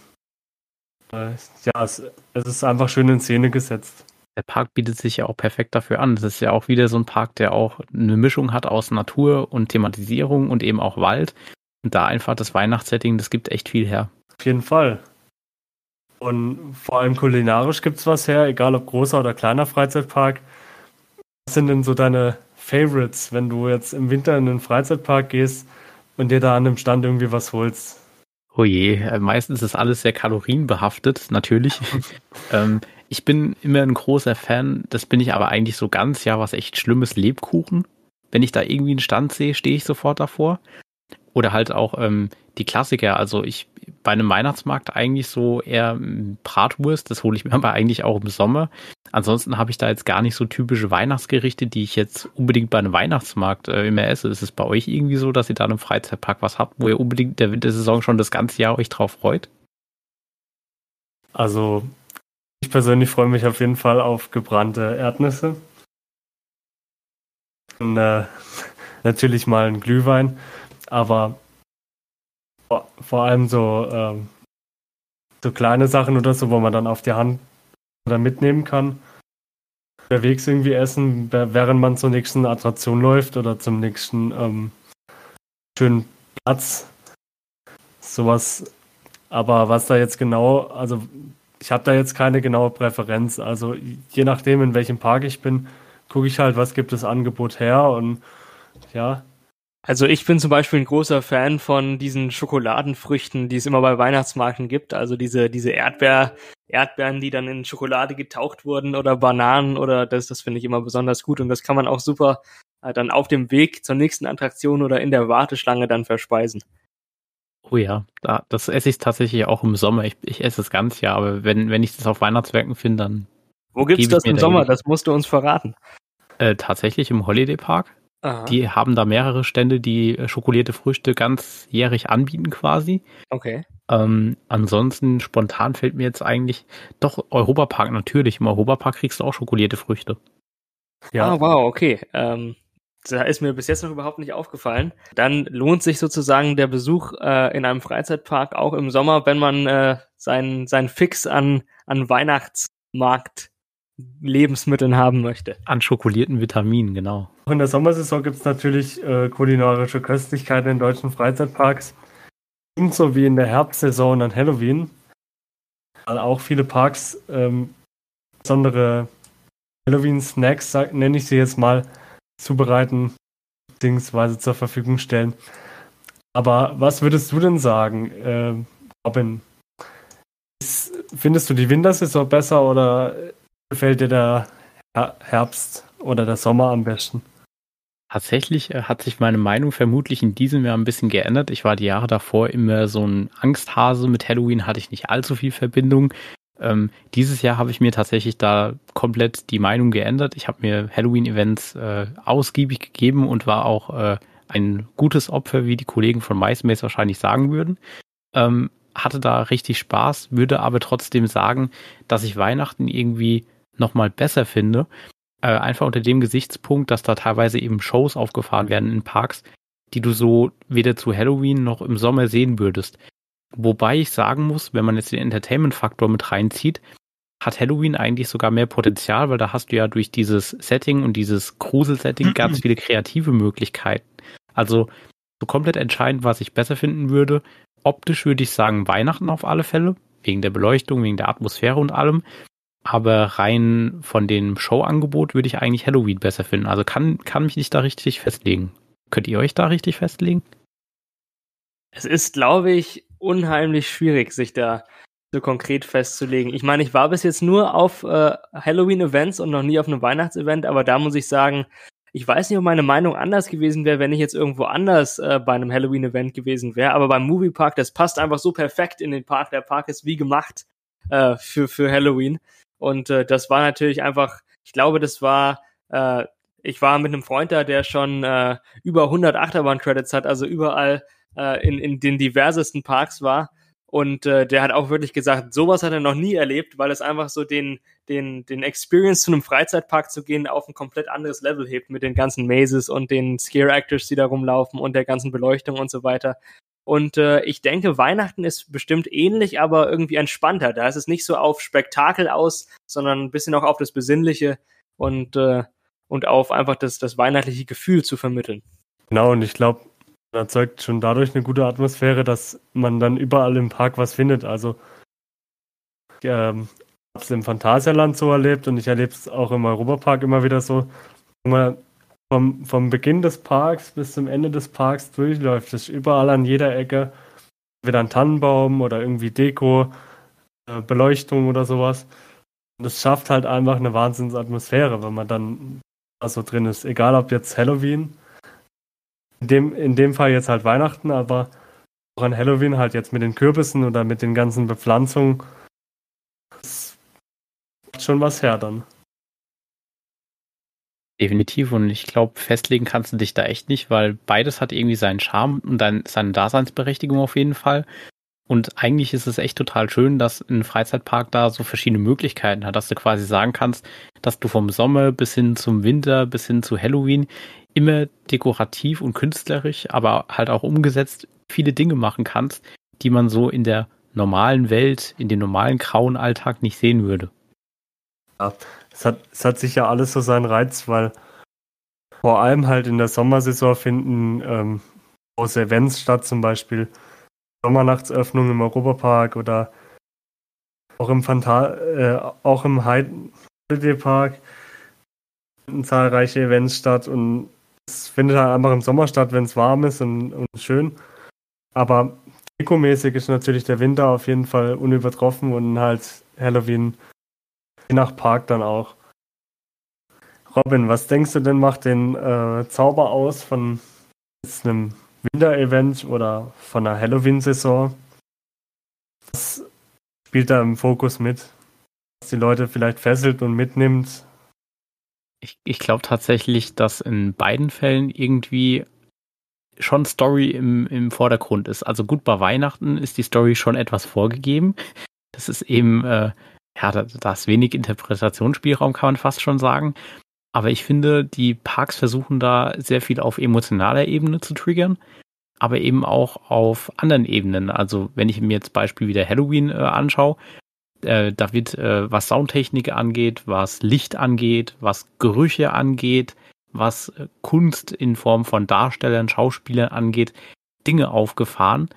äh, ja, es, es ist einfach schön in Szene gesetzt. Der Park bietet sich ja auch perfekt dafür an. Das ist ja auch wieder so ein Park, der auch eine Mischung hat aus Natur und Thematisierung und eben auch Wald. Und da einfach das Weihnachtssetting, das gibt echt viel her. Auf jeden Fall. Und vor allem kulinarisch gibt's was her, egal ob großer oder kleiner Freizeitpark. Was sind denn so deine Favorites, wenn du jetzt im Winter in einen Freizeitpark gehst und dir da an einem Stand irgendwie was holst? Oh je, meistens ist alles sehr kalorienbehaftet, natürlich. ähm, ich bin immer ein großer Fan, das bin ich aber eigentlich so ganz, ja, was echt Schlimmes, Lebkuchen. Wenn ich da irgendwie einen Stand sehe, stehe ich sofort davor. Oder halt auch ähm, die Klassiker, also ich bei einem Weihnachtsmarkt eigentlich so eher Bratwurst, das hole ich mir aber eigentlich auch im Sommer. Ansonsten habe ich da jetzt gar nicht so typische Weihnachtsgerichte, die ich jetzt unbedingt bei einem Weihnachtsmarkt äh, immer esse. Ist es bei euch irgendwie so, dass ihr da im Freizeitpark was habt, wo ihr unbedingt der Wintersaison schon das ganze Jahr euch drauf freut? Also ich persönlich freue mich auf jeden Fall auf gebrannte Erdnüsse. Und äh, natürlich mal einen Glühwein, aber vor allem so, ähm, so kleine Sachen oder so, wo man dann auf die Hand oder mitnehmen kann. Unterwegs irgendwie essen, während man zur nächsten Attraktion läuft oder zum nächsten ähm, schönen Platz. Sowas. Aber was da jetzt genau, also ich habe da jetzt keine genaue Präferenz. Also je nachdem, in welchem Park ich bin, gucke ich halt, was gibt das Angebot her und ja. Also ich bin zum Beispiel ein großer Fan von diesen Schokoladenfrüchten, die es immer bei Weihnachtsmärkten gibt. Also diese diese Erdbeer, Erdbeeren, die dann in Schokolade getaucht wurden oder Bananen oder das, das finde ich immer besonders gut. Und das kann man auch super äh, dann auf dem Weg zur nächsten Attraktion oder in der Warteschlange dann verspeisen. Oh ja, da, das esse ich tatsächlich auch im Sommer. Ich, ich esse es ganz, ja, aber wenn, wenn ich das auf Weihnachtsmärkten finde, dann... Wo gibt's das im Sommer? Das musst du uns verraten. Äh, tatsächlich im Holiday Park. Aha. Die haben da mehrere Stände, die schokolierte Früchte ganzjährig anbieten quasi. Okay. Ähm, ansonsten spontan fällt mir jetzt eigentlich doch Europa-Park natürlich. Im Europa-Park kriegst du auch schokolierte Früchte. Ja, ah, wow, okay. Ähm, da ist mir bis jetzt noch überhaupt nicht aufgefallen. Dann lohnt sich sozusagen der Besuch äh, in einem Freizeitpark auch im Sommer, wenn man äh, seinen sein Fix an, an Weihnachtsmarkt Lebensmitteln haben möchte. An schokolierten Vitaminen, genau. In der Sommersaison gibt es natürlich äh, kulinarische Köstlichkeiten in deutschen Freizeitparks. Ebenso wie in der Herbstsaison an Halloween. Weil auch viele Parks ähm, besondere Halloween-Snacks, nenne ich sie jetzt mal, zubereiten bzw. zur Verfügung stellen. Aber was würdest du denn sagen, äh, Robin? Ist, findest du die Wintersaison besser oder gefällt dir der Herbst oder der Sommer am besten? Tatsächlich hat sich meine Meinung vermutlich in diesem Jahr ein bisschen geändert. Ich war die Jahre davor immer so ein Angsthase. Mit Halloween hatte ich nicht allzu viel Verbindung. Ähm, dieses Jahr habe ich mir tatsächlich da komplett die Meinung geändert. Ich habe mir Halloween-Events äh, ausgiebig gegeben und war auch äh, ein gutes Opfer, wie die Kollegen von MySpace wahrscheinlich sagen würden. Ähm, hatte da richtig Spaß, würde aber trotzdem sagen, dass ich Weihnachten irgendwie nochmal besser finde. Äh, einfach unter dem Gesichtspunkt, dass da teilweise eben Shows aufgefahren werden in Parks, die du so weder zu Halloween noch im Sommer sehen würdest. Wobei ich sagen muss, wenn man jetzt den Entertainment-Faktor mit reinzieht, hat Halloween eigentlich sogar mehr Potenzial, weil da hast du ja durch dieses Setting und dieses Grusel-Setting ganz viele kreative Möglichkeiten. Also so komplett entscheidend, was ich besser finden würde. Optisch würde ich sagen Weihnachten auf alle Fälle, wegen der Beleuchtung, wegen der Atmosphäre und allem. Aber rein von dem Showangebot würde ich eigentlich Halloween besser finden. Also kann, kann mich nicht da richtig festlegen. Könnt ihr euch da richtig festlegen? Es ist, glaube ich, unheimlich schwierig, sich da so konkret festzulegen. Ich meine, ich war bis jetzt nur auf äh, Halloween-Events und noch nie auf einem Weihnachtsevent, aber da muss ich sagen, ich weiß nicht, ob meine Meinung anders gewesen wäre, wenn ich jetzt irgendwo anders äh, bei einem Halloween-Event gewesen wäre, aber beim Moviepark, das passt einfach so perfekt in den Park. Der Park ist wie gemacht äh, für, für Halloween. Und äh, das war natürlich einfach, ich glaube, das war, äh, ich war mit einem Freund da, der schon äh, über hundert Achterbahn-Credits hat, also überall äh, in, in den diversesten Parks war. Und äh, der hat auch wirklich gesagt, sowas hat er noch nie erlebt, weil es einfach so den den den Experience zu einem Freizeitpark zu gehen auf ein komplett anderes Level hebt mit den ganzen Mazes und den Scare-Actors, die da rumlaufen und der ganzen Beleuchtung und so weiter. Und äh, ich denke, Weihnachten ist bestimmt ähnlich, aber irgendwie entspannter. Da ist es nicht so auf Spektakel aus, sondern ein bisschen auch auf das Besinnliche und äh, und auf einfach das, das weihnachtliche Gefühl zu vermitteln. Genau, und ich glaube, man erzeugt schon dadurch eine gute Atmosphäre, dass man dann überall im Park was findet. Also ähm, habe es im Phantasialand so erlebt und ich erlebe es auch im Europa-Park immer wieder so, wenn man vom, vom Beginn des Parks bis zum Ende des Parks durchläuft, ist überall an jeder Ecke wieder ein Tannenbaum oder irgendwie Deko, äh, Beleuchtung oder sowas. Und es schafft halt einfach eine Wahnsinnsatmosphäre, wenn man dann da so drin ist. Egal ob jetzt Halloween, in dem, in dem Fall jetzt halt Weihnachten, aber auch an Halloween halt jetzt mit den Kürbissen oder mit den ganzen Bepflanzungen. Das macht schon was her dann. Definitiv, und ich glaube, festlegen kannst du dich da echt nicht, weil beides hat irgendwie seinen Charme und dann seine Daseinsberechtigung auf jeden Fall. Und eigentlich ist es echt total schön, dass ein Freizeitpark da so verschiedene Möglichkeiten hat, dass du quasi sagen kannst, dass du vom Sommer bis hin zum Winter, bis hin zu Halloween immer dekorativ und künstlerisch, aber halt auch umgesetzt viele Dinge machen kannst, die man so in der normalen Welt, in dem normalen grauen Alltag nicht sehen würde. Ja, es hat, es hat sicher alles so seinen Reiz, weil vor allem halt in der Sommersaison finden ähm, große Events statt, zum Beispiel Sommernachtsöffnung im Europapark oder auch im Phanta- äh, auch im Holiday Park finden zahlreiche Events statt, und es findet halt einfach im Sommer statt, wenn es warm ist und, und schön. Aber dekomäßig ist natürlich der Winter auf jeden Fall unübertroffen und halt Halloween je nach Park dann auch. Robin, was denkst du denn, macht den äh, Zauber aus von jetzt einem Winter-Event oder von einer Halloween-Saison? Was spielt da im Fokus mit, was die Leute vielleicht fesselt und mitnimmt? Ich, ich glaube tatsächlich, dass in beiden Fällen irgendwie schon Story im, im Vordergrund ist. Also gut, bei Weihnachten ist die Story schon etwas vorgegeben. Das ist eben, äh, ja, da, da ist wenig Interpretationsspielraum, kann man fast schon sagen. Aber ich finde, die Parks versuchen da sehr viel auf emotionaler Ebene zu triggern, aber eben auch auf anderen Ebenen. Also wenn ich mir jetzt Beispiel wieder Halloween äh, anschaue, äh, da wird, äh, was Soundtechnik angeht, was Licht angeht, was Gerüche angeht, was Kunst in Form von Darstellern, Schauspielern angeht, Dinge aufgefahren,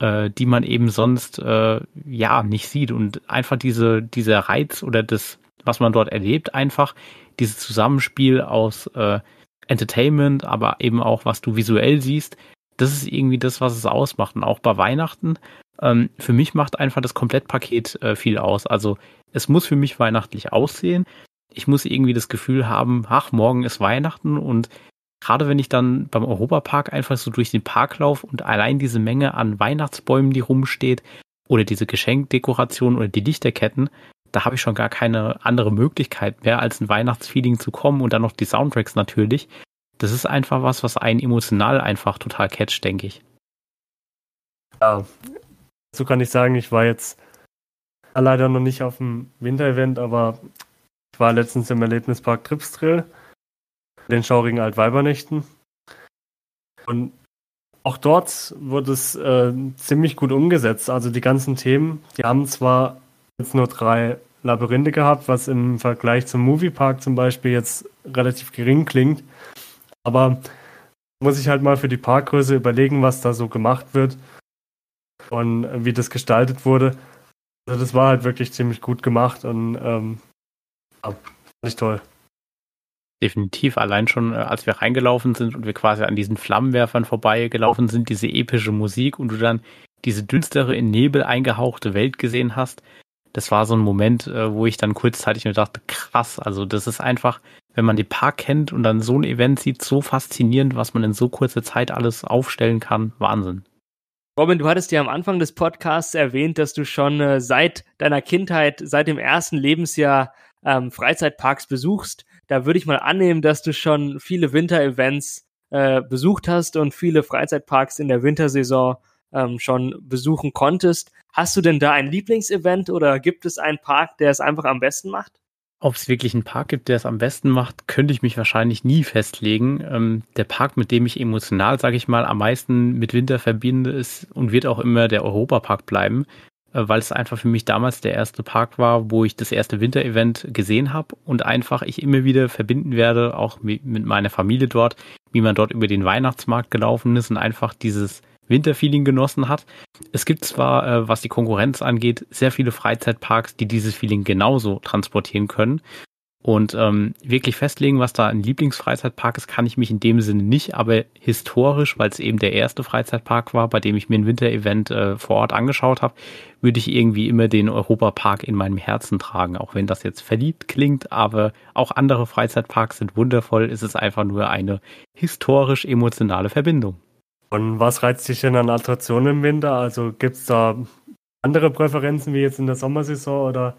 äh, die man eben sonst äh, ja nicht sieht. Und einfach diese, dieser Reiz oder das, was man dort erlebt, einfach dieses Zusammenspiel aus äh, Entertainment, aber eben auch, was du visuell siehst, das ist irgendwie das, was es ausmacht. Und auch bei Weihnachten, ähm, für mich macht einfach das Komplettpaket äh, viel aus. Also es muss für mich weihnachtlich aussehen. Ich muss irgendwie das Gefühl haben, ach, morgen ist Weihnachten, und gerade wenn ich dann beim Europapark einfach so durch den Park laufe und allein diese Menge an Weihnachtsbäumen, die rumsteht, oder diese Geschenkdekoration oder die Lichterketten, da habe ich schon gar keine andere Möglichkeit mehr, als ein Weihnachtsfeeling zu kommen, und dann noch die Soundtracks natürlich. Das ist einfach was, was einen emotional einfach total catcht, denke ich. Ja, dazu kann ich sagen, ich war jetzt leider noch nicht auf dem Winterevent, aber ich war letztens im Erlebnispark Tripsdrill, den schaurigen Altweibernächten. Und auch dort wurde es äh, ziemlich gut umgesetzt. Also die ganzen Themen, die haben zwar jetzt nur drei Labyrinthe gehabt, was im Vergleich zum Moviepark zum Beispiel jetzt relativ gering klingt. Aber muss ich halt mal für die Parkgröße überlegen, was da so gemacht wird und wie das gestaltet wurde. Also das war halt wirklich ziemlich gut gemacht und ähm, fand ich toll. Definitiv, allein schon, als wir reingelaufen sind und wir quasi an diesen Flammenwerfern vorbeigelaufen sind, diese epische Musik, und du dann diese düstere, in Nebel eingehauchte Welt gesehen hast, das war so ein Moment, wo ich dann kurzzeitig mir dachte, krass, also das ist einfach, wenn man den Park kennt und dann so ein Event sieht, so faszinierend, was man in so kurzer Zeit alles aufstellen kann, Wahnsinn. Robin, du hattest ja am Anfang des Podcasts erwähnt, dass du schon seit deiner Kindheit, seit dem ersten Lebensjahr ähm, Freizeitparks besuchst. Da würde ich mal annehmen, dass du schon viele Winterevents äh, besucht hast und viele Freizeitparks in der Wintersaison ähm, schon besuchen konntest. Hast du denn da ein Lieblingsevent, oder gibt es einen Park, der es einfach am besten macht? Ob es wirklich einen Park gibt, der es am besten macht, könnte ich mich wahrscheinlich nie festlegen. Ähm, der Park, mit dem ich emotional, sage ich mal, am meisten mit Winter verbinde, ist und wird auch immer der Europa-Park bleiben, weil es einfach für mich damals der erste Park war, wo ich das erste Winterevent gesehen habe und einfach ich immer wieder verbinden werde, auch mit meiner Familie dort, wie man dort über den Weihnachtsmarkt gelaufen ist und einfach dieses Winterfeeling genossen hat. Es gibt zwar, äh, was die Konkurrenz angeht, sehr viele Freizeitparks, die dieses Feeling genauso transportieren können. Und ähm, wirklich festlegen, was da ein Lieblingsfreizeitpark ist, kann ich mich in dem Sinne nicht, aber historisch, weil es eben der erste Freizeitpark war, bei dem ich mir ein Winterevent äh, vor Ort angeschaut habe, würde ich irgendwie immer den Europa-Park in meinem Herzen tragen, auch wenn das jetzt verliebt klingt, aber auch andere Freizeitparks sind wundervoll, es ist einfach nur eine historisch-emotionale Verbindung. Und was reizt dich denn an Attraktionen im Winter? Also gibt es da andere Präferenzen wie jetzt in der Sommersaison oder...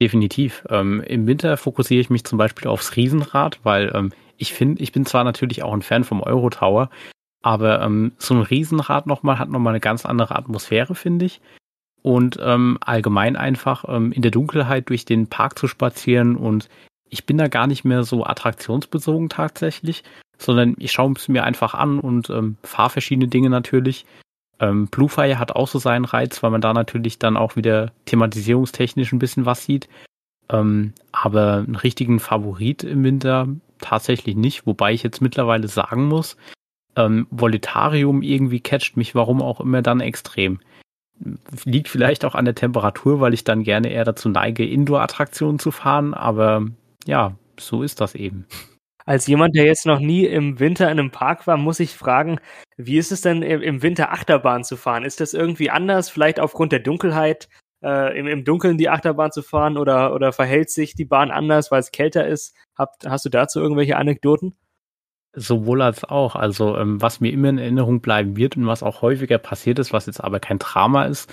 Definitiv. Ähm, im Winter fokussiere ich mich zum Beispiel aufs Riesenrad, weil ähm, ich finde, ich bin zwar natürlich auch ein Fan vom Eurotower, aber ähm, so ein Riesenrad nochmal hat nochmal eine ganz andere Atmosphäre, finde ich. Und ähm, allgemein einfach ähm, in der Dunkelheit durch den Park zu spazieren, und ich bin da gar nicht mehr so attraktionsbezogen tatsächlich, sondern ich schaue es mir einfach an und ähm, fahre verschiedene Dinge natürlich. Blue Fire hat auch so seinen Reiz, weil man da natürlich dann auch wieder thematisierungstechnisch ein bisschen was sieht. Ähm, aber einen richtigen Favorit im Winter tatsächlich nicht, wobei ich jetzt mittlerweile sagen muss, ähm, Voletarium irgendwie catcht mich, warum auch immer, dann extrem. Liegt vielleicht auch an der Temperatur, weil ich dann gerne eher dazu neige, Indoor-Attraktionen zu fahren, aber ja, so ist das eben. Als jemand, der jetzt noch nie im Winter in einem Park war, muss ich fragen, wie ist es denn im Winter Achterbahn zu fahren? Ist das irgendwie anders, vielleicht aufgrund der Dunkelheit, äh, im, im Dunkeln die Achterbahn zu fahren, oder, oder verhält sich die Bahn anders, weil es kälter ist? Hab, hast du dazu irgendwelche Anekdoten? Sowohl als auch. Also ähm, was mir immer in Erinnerung bleiben wird und was auch häufiger passiert ist, was jetzt aber kein Drama ist,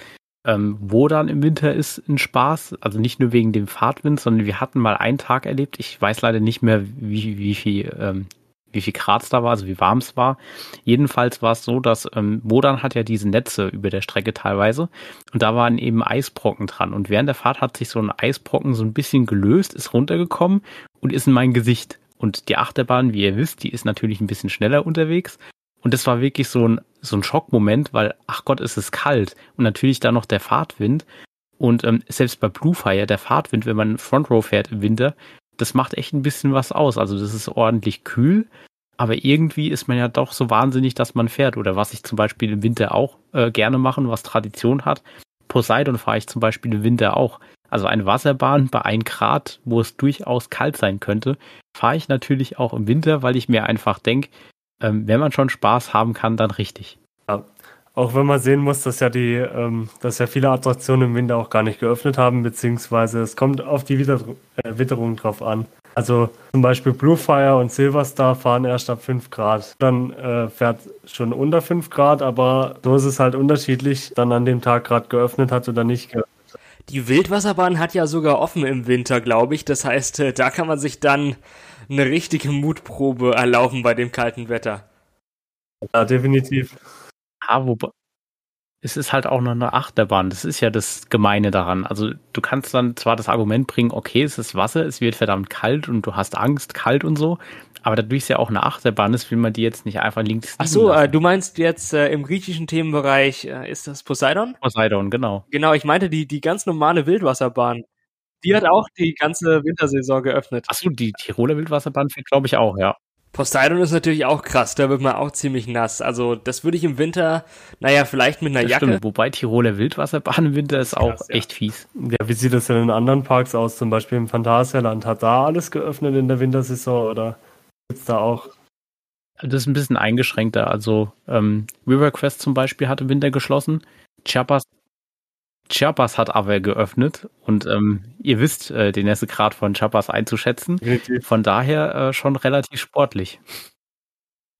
Ähm, Wodan im Winter ist ein Spaß, also nicht nur wegen dem Fahrtwind, sondern wir hatten mal einen Tag erlebt, ich weiß leider nicht mehr, wie, wie viel ähm, wie viel Grad es da war, also wie warm es war. Jedenfalls war es so, dass ähm, Wodan hat ja diese Netze über der Strecke teilweise, und da waren eben Eisbrocken dran, und während der Fahrt hat sich so ein Eisbrocken so ein bisschen gelöst, ist runtergekommen und ist in mein Gesicht. Und die Achterbahn, wie ihr wisst, die ist natürlich ein bisschen schneller unterwegs. Und das war wirklich so ein, so ein Schockmoment, weil, ach Gott, es ist kalt. Und natürlich dann noch der Fahrtwind. Und ähm, selbst bei Blue Fire, der Fahrtwind, wenn man Front Row fährt im Winter, das macht echt ein bisschen was aus. Also das ist ordentlich kühl, aber irgendwie ist man ja doch so wahnsinnig, dass man fährt. Oder was ich zum Beispiel im Winter auch äh, gerne mache, was Tradition hat, Poseidon fahre ich zum Beispiel im Winter auch. Also eine Wasserbahn bei ein Grad, wo es durchaus kalt sein könnte, fahre ich natürlich auch im Winter, weil ich mir einfach denke, wenn man schon Spaß haben kann, dann richtig. Ja. Auch wenn man sehen muss, dass ja die, ähm, dass ja viele Attraktionen im Winter auch gar nicht geöffnet haben, beziehungsweise es kommt auf die Witter- äh, Witterung drauf an. Also zum Beispiel Blue Fire und Silverstar fahren erst ab fünf Grad. Dann äh, fährt schon unter fünf Grad, aber so ist es halt unterschiedlich, dann an dem Tag gerade geöffnet hat oder nicht geöffnet. Die Wildwasserbahn hat ja sogar offen im Winter, glaube ich. Das heißt, äh, da kann man sich dann eine richtige Mutprobe erlauben bei dem kalten Wetter. Ja, definitiv. Ja, wobei, es ist halt auch noch eine Achterbahn. Das ist ja das Gemeine daran. Also du kannst dann zwar das Argument bringen, okay, es ist Wasser, es wird verdammt kalt und du hast Angst, kalt und so, aber dadurch es ja auch eine Achterbahn ist, will man die jetzt nicht einfach links liegen. Ach so, äh, du meinst jetzt äh, im griechischen Themenbereich, äh, ist das Poseidon? Poseidon, genau. Genau, ich meinte die, die ganz normale Wildwasserbahn. Die hat auch die ganze Wintersaison geöffnet. Achso, die Tiroler Wildwasserbahn fährt, glaube ich, auch, ja. Poseidon ist natürlich auch krass, da wird man auch ziemlich nass. Also das würde ich im Winter, naja, vielleicht mit einer das Jacke. Stimmt. Wobei Tiroler Wildwasserbahn im Winter ist auch krass, ja. Echt fies. Ja, wie sieht das denn in anderen Parks aus? Zum Beispiel im Phantasialand. Hat da alles geöffnet in der Wintersaison oder gibt es da auch? Das ist ein bisschen eingeschränkter. Also ähm, River Quest zum Beispiel hat im Winter geschlossen. Chiapas Chiapas hat aber geöffnet und ähm, ihr wisst, äh, den ersten Grad von Chiapas einzuschätzen. Von daher äh, schon relativ sportlich.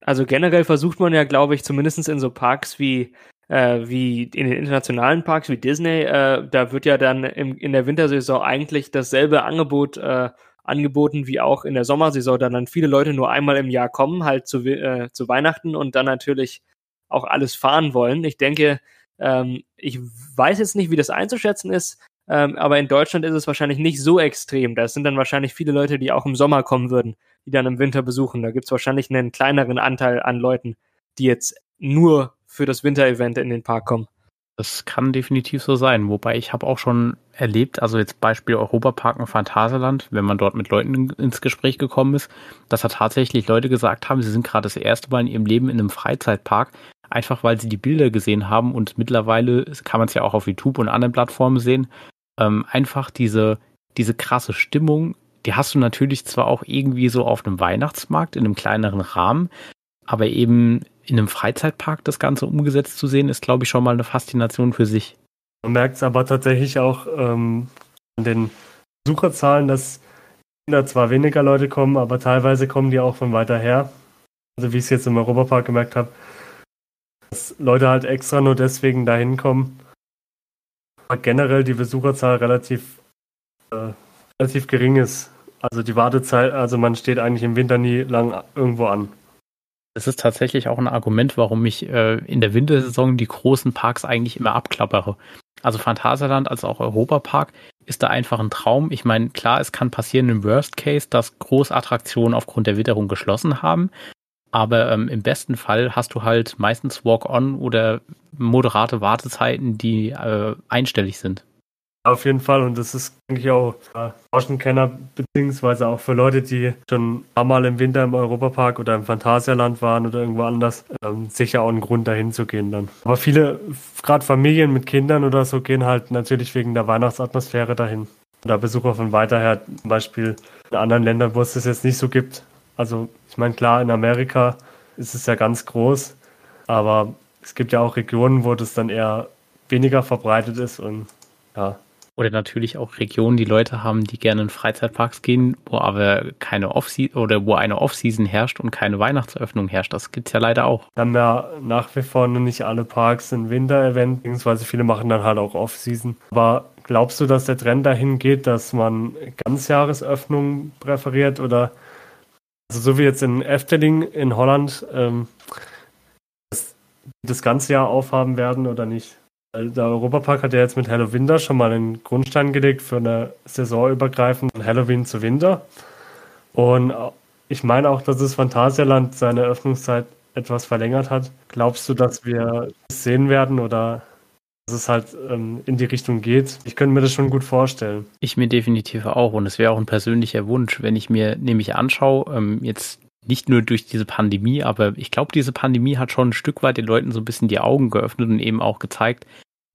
Also generell versucht man ja, glaube ich, zumindest in so Parks wie, äh, wie in den internationalen Parks wie Disney, äh, da wird ja dann im, in der Wintersaison eigentlich dasselbe Angebot äh, angeboten wie auch in der Sommersaison, da dann viele Leute nur einmal im Jahr kommen, halt zu, äh, zu Weihnachten und dann natürlich auch alles fahren wollen. Ich denke, ich weiß jetzt nicht, wie das einzuschätzen ist, aber in Deutschland ist es wahrscheinlich nicht so extrem. Da sind dann wahrscheinlich viele Leute, die auch im Sommer kommen würden, die dann im Winter besuchen. Da gibt es wahrscheinlich einen kleineren Anteil an Leuten, die jetzt nur für das Winterevent in den Park kommen. Das kann definitiv so sein. Wobei ich habe auch schon erlebt, also jetzt Beispiel Europa-Park und Phantasialand, wenn man dort mit Leuten ins Gespräch gekommen ist, dass da tatsächlich Leute gesagt haben, sie sind gerade das erste Mal in ihrem Leben in einem Freizeitpark, einfach weil sie die Bilder gesehen haben und mittlerweile kann man es ja auch auf YouTube und anderen Plattformen sehen, ähm, einfach diese, diese krasse Stimmung, die hast du natürlich zwar auch irgendwie so auf einem Weihnachtsmarkt in einem kleineren Rahmen, aber eben in einem Freizeitpark das Ganze umgesetzt zu sehen, ist, glaube ich, schon mal eine Faszination für sich. Man merkt es aber tatsächlich auch ähm, an den Besucherzahlen, dass da zwar weniger Leute kommen, aber teilweise kommen die auch von weiter her. Also wie ich es jetzt im Europa-Park gemerkt habe, dass Leute halt extra nur deswegen dahin kommen. Aber generell die Besucherzahl relativ äh, relativ gering ist. Also die Wartezeit, also man steht eigentlich im Winter nie lang irgendwo an. Das ist tatsächlich auch ein Argument, warum ich äh, in der Wintersaison die großen Parks eigentlich immer abklappere. Also Phantasialand als auch Europa-Park ist da einfach ein Traum. Ich meine, klar, es kann passieren im Worst Case, dass Großattraktionen aufgrund der Witterung geschlossen haben. Aber ähm, im besten Fall hast du halt meistens Walk-on oder moderate Wartezeiten, die äh, einstellig sind. Auf jeden Fall, und das ist eigentlich auch für Branchenkenner, beziehungsweise auch für Leute, die schon ein paar Mal im Winter im Europapark oder im Phantasialand waren oder irgendwo anders, ähm, sicher auch ein Grund, dahin zu gehen dann. Aber viele, gerade Familien mit Kindern oder so, gehen halt natürlich wegen der Weihnachtsatmosphäre dahin. Oder Besucher von weiter her, zum Beispiel in anderen Ländern, wo es das jetzt nicht so gibt. Also ich meine, klar, in Amerika ist es ja ganz groß, aber es gibt ja auch Regionen, wo das dann eher weniger verbreitet ist und ja. Oder natürlich auch Regionen, die Leute haben, die gerne in Freizeitparks gehen, wo aber keine Off-Season oder wo eine Off-Season herrscht und keine Weihnachtsöffnung herrscht. Das gibt es ja leider auch. Dann ja nach wie vor noch nicht alle Parks ein Winter-Event, beziehungsweise viele machen dann halt auch Off-Season. Aber glaubst du, dass der Trend dahin geht, dass man Ganzjahresöffnungen präferiert? Oder also so wie jetzt in Efteling in Holland, ähm, das, das ganze Jahr aufhaben werden oder nicht? Der Europapark hat ja jetzt mit Hello Winter schon mal einen Grundstein gelegt für eine saisonübergreifende von Halloween zu Winter. Und ich meine auch, dass das Phantasialand seine Öffnungszeit etwas verlängert hat. Glaubst du, dass wir es sehen werden oder dass es halt ähm, in die Richtung geht? Ich könnte mir das schon gut vorstellen. Ich mir definitiv auch. Und es wäre auch ein persönlicher Wunsch, wenn ich mir nämlich anschaue, ähm, jetzt nicht nur durch diese Pandemie, aber ich glaube, diese Pandemie hat schon ein Stück weit den Leuten so ein bisschen die Augen geöffnet und eben auch gezeigt,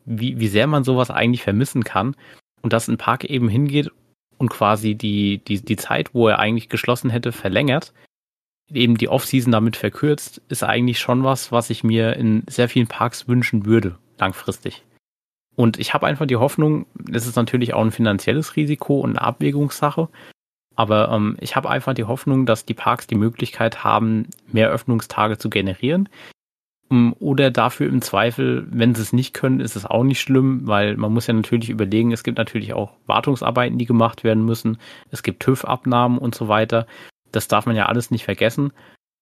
wie, wie sehr man sowas eigentlich vermissen kann. Und dass ein Park eben hingeht und quasi die, die, die Zeit, wo er eigentlich geschlossen hätte, verlängert, eben die Off-Season damit verkürzt, ist eigentlich schon was, was ich mir in sehr vielen Parks wünschen würde, langfristig. Und ich habe einfach die Hoffnung, das ist natürlich auch ein finanzielles Risiko und eine Abwägungssache, aber ähm, ich habe einfach die Hoffnung, dass die Parks die Möglichkeit haben, mehr Öffnungstage zu generieren. Oder dafür im Zweifel, wenn sie es nicht können, ist es auch nicht schlimm, weil man muss ja natürlich überlegen, es gibt natürlich auch Wartungsarbeiten, die gemacht werden müssen. Es gibt TÜV-Abnahmen und so weiter. Das darf man ja alles nicht vergessen.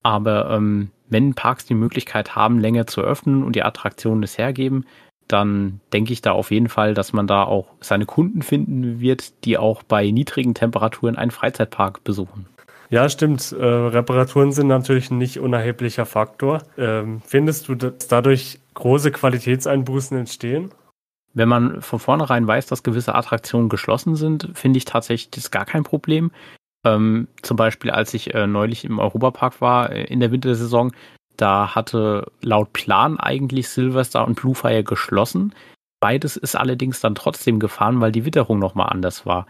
Aber ähm, wenn Parks die Möglichkeit haben, länger zu öffnen und die Attraktionen es hergeben, dann denke ich da auf jeden Fall, dass man da auch seine Kunden finden wird, die auch bei niedrigen Temperaturen einen Freizeitpark besuchen. Ja, stimmt. Äh, Reparaturen sind natürlich ein nicht unerheblicher Faktor. Ähm, findest du, dass dadurch große Qualitätseinbußen entstehen? Wenn man von vornherein weiß, dass gewisse Attraktionen geschlossen sind, finde ich tatsächlich das gar kein Problem. Ähm, zum Beispiel, als ich äh, neulich im Europapark war, äh, in der Wintersaison, da hatte laut Plan eigentlich Silverstar und Blue Fire geschlossen. Beides ist allerdings dann trotzdem gefahren, weil die Witterung nochmal anders war.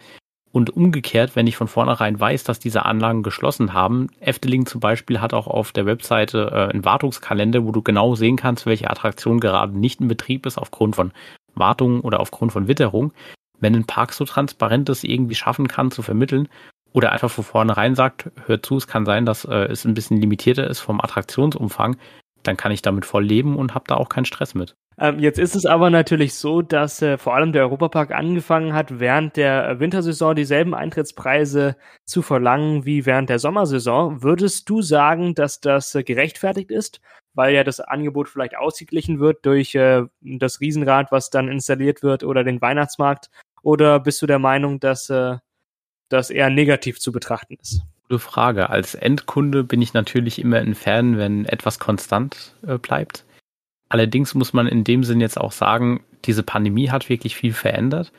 Und umgekehrt, wenn ich von vornherein weiß, dass diese Anlagen geschlossen haben, Efteling zum Beispiel hat auch auf der Webseite äh, einen Wartungskalender, wo du genau sehen kannst, welche Attraktion gerade nicht in Betrieb ist aufgrund von Wartungen oder aufgrund von Witterung. Wenn ein Park so transparent das irgendwie schaffen kann zu vermitteln, oder einfach von vornherein sagt, hört zu, es kann sein, dass äh, es ein bisschen limitierter ist vom Attraktionsumfang, dann kann ich damit voll leben und habe da auch keinen Stress mit. Ähm, jetzt ist es aber natürlich so, dass äh, vor allem der Europapark angefangen hat, während der Wintersaison dieselben Eintrittspreise zu verlangen wie während der Sommersaison. Würdest du sagen, dass das äh, gerechtfertigt ist, weil ja das Angebot vielleicht ausgeglichen wird durch äh, das Riesenrad, was dann installiert wird, oder den Weihnachtsmarkt? Oder bist du der Meinung, dass äh, das eher negativ zu betrachten ist? Gute Frage. Als Endkunde bin ich natürlich immer ein Fan, wenn etwas konstant äh, bleibt. Allerdings muss man in dem Sinn jetzt auch sagen, diese Pandemie hat wirklich viel verändert.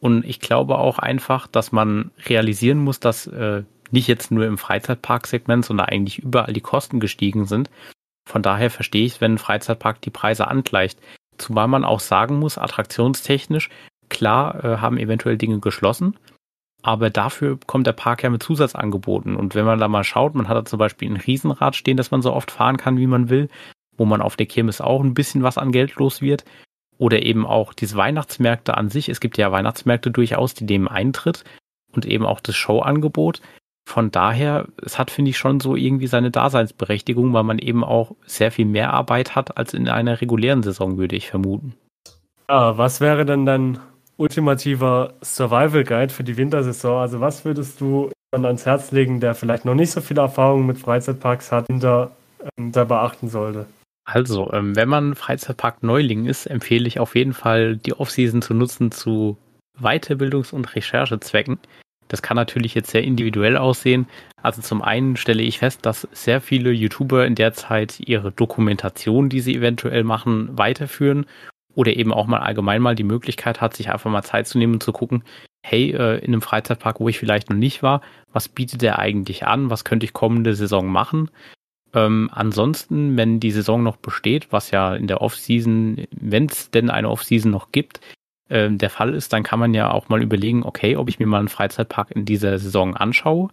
Und ich glaube auch einfach, dass man realisieren muss, dass äh, nicht jetzt nur im Freizeitparksegment, sondern eigentlich überall die Kosten gestiegen sind. Von daher verstehe ich es, wenn ein Freizeitpark die Preise angleicht. Zumal man auch sagen muss, attraktionstechnisch, klar, äh, haben eventuell Dinge geschlossen, aber dafür kommt der Park ja mit Zusatzangeboten. Und wenn man da mal schaut, man hat da zum Beispiel ein Riesenrad stehen, das man so oft fahren kann, wie man will, wo man auf der Kirmes auch ein bisschen was an Geld los wird. Oder eben auch diese Weihnachtsmärkte an sich. Es gibt ja Weihnachtsmärkte durchaus, die dem Eintritt und eben auch das Showangebot. Von daher, es hat, finde ich, schon so irgendwie seine Daseinsberechtigung, weil man eben auch sehr viel mehr Arbeit hat als in einer regulären Saison, würde ich vermuten. Ja, was wäre denn dein ultimativer Survival Guide für die Wintersaison? Also was würdest du jemandem ans Herz legen, der vielleicht noch nicht so viele Erfahrungen mit Freizeitparks hat, hinter, ähm, da beachten sollte? Also, ähm, wenn man Freizeitpark-Neuling ist, empfehle ich auf jeden Fall, die Offseason zu nutzen zu Weiterbildungs- und Recherchezwecken. Das kann natürlich jetzt sehr individuell aussehen. Also zum einen stelle ich fest, dass sehr viele YouTuber in der Zeit ihre Dokumentation, die sie eventuell machen, weiterführen oder eben auch mal allgemein mal die Möglichkeit hat, sich einfach mal Zeit zu nehmen und zu gucken, hey, in einem Freizeitpark, wo ich vielleicht noch nicht war, was bietet der eigentlich an? Was könnte ich kommende Saison machen? Ähm, ansonsten, wenn die Saison noch besteht, was ja in der Off-Season, wenn es denn eine Off-Season noch gibt, der Fall ist, dann kann man ja auch mal überlegen, okay, ob ich mir mal einen Freizeitpark in dieser Saison anschaue.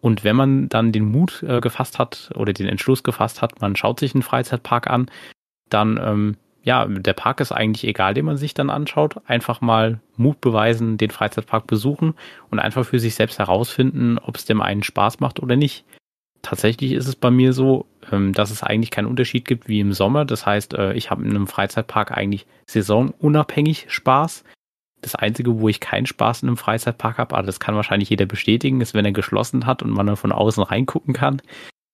Und wenn man dann den Mut äh, gefasst hat oder den Entschluss gefasst hat, man schaut sich einen Freizeitpark an, dann, ähm, ja, der Park ist eigentlich egal, den man sich dann anschaut. Einfach mal Mut beweisen, den Freizeitpark besuchen und einfach für sich selbst herausfinden, ob es dem einen Spaß macht oder nicht. Tatsächlich ist es bei mir so, ähm, dass es eigentlich keinen Unterschied gibt wie im Sommer. Das heißt, äh, ich habe in einem Freizeitpark eigentlich saisonunabhängig Spaß. Das Einzige, wo ich keinen Spaß in einem Freizeitpark habe, aber das kann wahrscheinlich jeder bestätigen, ist, wenn er geschlossen hat und man dann von außen reingucken kann.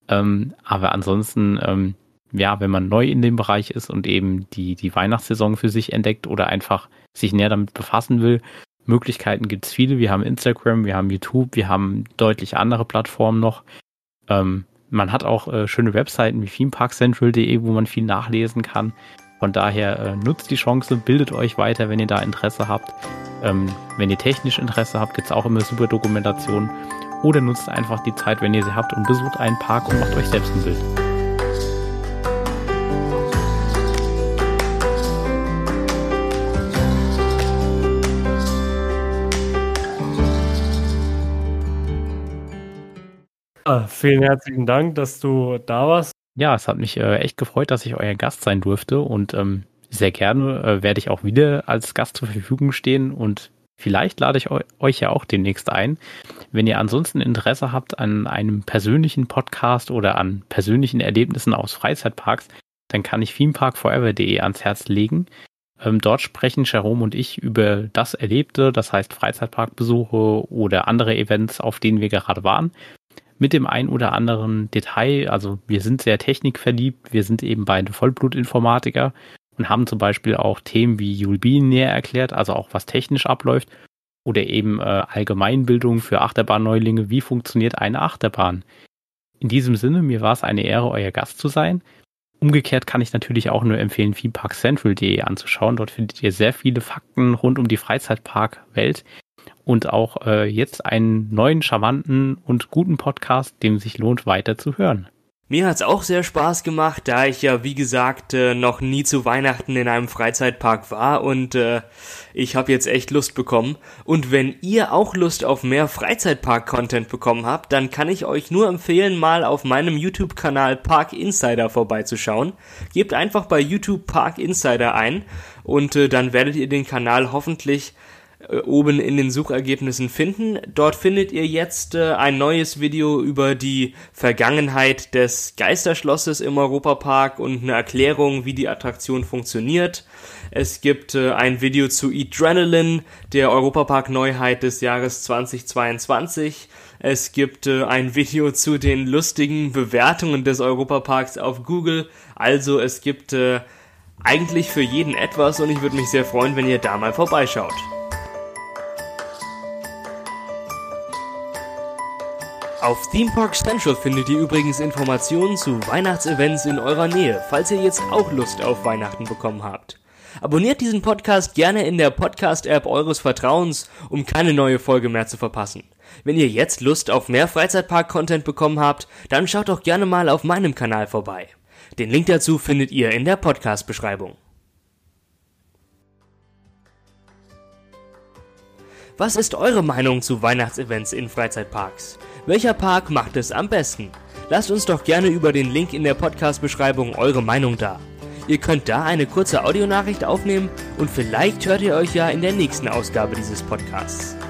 Ähm, aber ansonsten, ähm, ja, wenn man neu in dem Bereich ist und eben die, die Weihnachtssaison für sich entdeckt oder einfach sich näher damit befassen will, Möglichkeiten gibt es viele. Wir haben Instagram, wir haben YouTube, wir haben deutlich andere Plattformen noch. Ähm, man hat auch äh, schöne Webseiten wie theme park central punkt de, wo man viel nachlesen kann. Von daher äh, nutzt die Chance, bildet euch weiter, wenn ihr da Interesse habt. Ähm, wenn ihr technisch Interesse habt, gibt es auch immer super Dokumentationen. Oder nutzt einfach die Zeit, wenn ihr sie habt, und besucht einen Park und macht euch selbst ein Bild. Ah, vielen herzlichen Dank, dass du da warst. Ja, es hat mich äh, echt gefreut, dass ich euer Gast sein durfte, und ähm, sehr gerne äh, werde ich auch wieder als Gast zur Verfügung stehen, und vielleicht lade ich eu- euch ja auch demnächst ein. Wenn ihr ansonsten Interesse habt an einem persönlichen Podcast oder an persönlichen Erlebnissen aus Freizeitparks, dann kann ich theme park forever punkt de ans Herz legen. Ähm, dort sprechen Jerome und ich über das Erlebte, das heißt Freizeitparkbesuche oder andere Events, auf denen wir gerade waren, mit dem ein oder anderen Detail. Also wir sind sehr technikverliebt, wir sind eben beide Vollblutinformatiker und haben zum Beispiel auch Themen wie U L B näher erklärt, also auch was technisch abläuft, oder eben äh, Allgemeinbildung für Achterbahnneulinge, wie funktioniert eine Achterbahn. In diesem Sinne, mir war es eine Ehre, euer Gast zu sein. Umgekehrt kann ich natürlich auch nur empfehlen, theme park central punkt de anzuschauen. Dort findet ihr sehr viele Fakten rund um die Freizeitparkwelt. Und auch äh, jetzt einen neuen, charmanten und guten Podcast, dem sich lohnt, weiter zu hören. Mir hat's auch sehr Spaß gemacht, da ich ja, wie gesagt, äh, noch nie zu Weihnachten in einem Freizeitpark war, und äh, ich habe jetzt echt Lust bekommen. Und wenn ihr auch Lust auf mehr Freizeitpark-Content bekommen habt, dann kann ich euch nur empfehlen, mal auf meinem YouTube-Kanal Parkinsider vorbeizuschauen. Gebt einfach bei YouTube Parkinsider ein, und äh, dann werdet ihr den Kanal hoffentlich oben in den Suchergebnissen finden. Dort findet ihr jetzt äh, ein neues Video über die Vergangenheit des Geisterschlosses im Europa-Park und eine Erklärung, wie die Attraktion funktioniert. Es gibt äh, ein Video zu Adrenaline, der Europa-Park-Neuheit des Jahres zweitausendzweiundzwanzig. Es gibt äh, ein Video zu den lustigen Bewertungen des Europa-Parks auf Google. Also es gibt äh, eigentlich für jeden etwas, und ich würde mich sehr freuen, wenn ihr da mal vorbeischaut. Auf Theme Park Central findet ihr übrigens Informationen zu Weihnachtsevents in eurer Nähe, falls ihr jetzt auch Lust auf Weihnachten bekommen habt. Abonniert diesen Podcast gerne in der Podcast-App eures Vertrauens, um keine neue Folge mehr zu verpassen. Wenn ihr jetzt Lust auf mehr Freizeitpark-Content bekommen habt, dann schaut doch gerne mal auf meinem Kanal vorbei. Den Link dazu findet ihr in der Podcast-Beschreibung. Was ist eure Meinung zu Weihnachtsevents in Freizeitparks? Welcher Park macht es am besten? Lasst uns doch gerne über den Link in der Podcast-Beschreibung eure Meinung da. Ihr könnt da eine kurze Audionachricht aufnehmen und vielleicht hört ihr euch ja in der nächsten Ausgabe dieses Podcasts.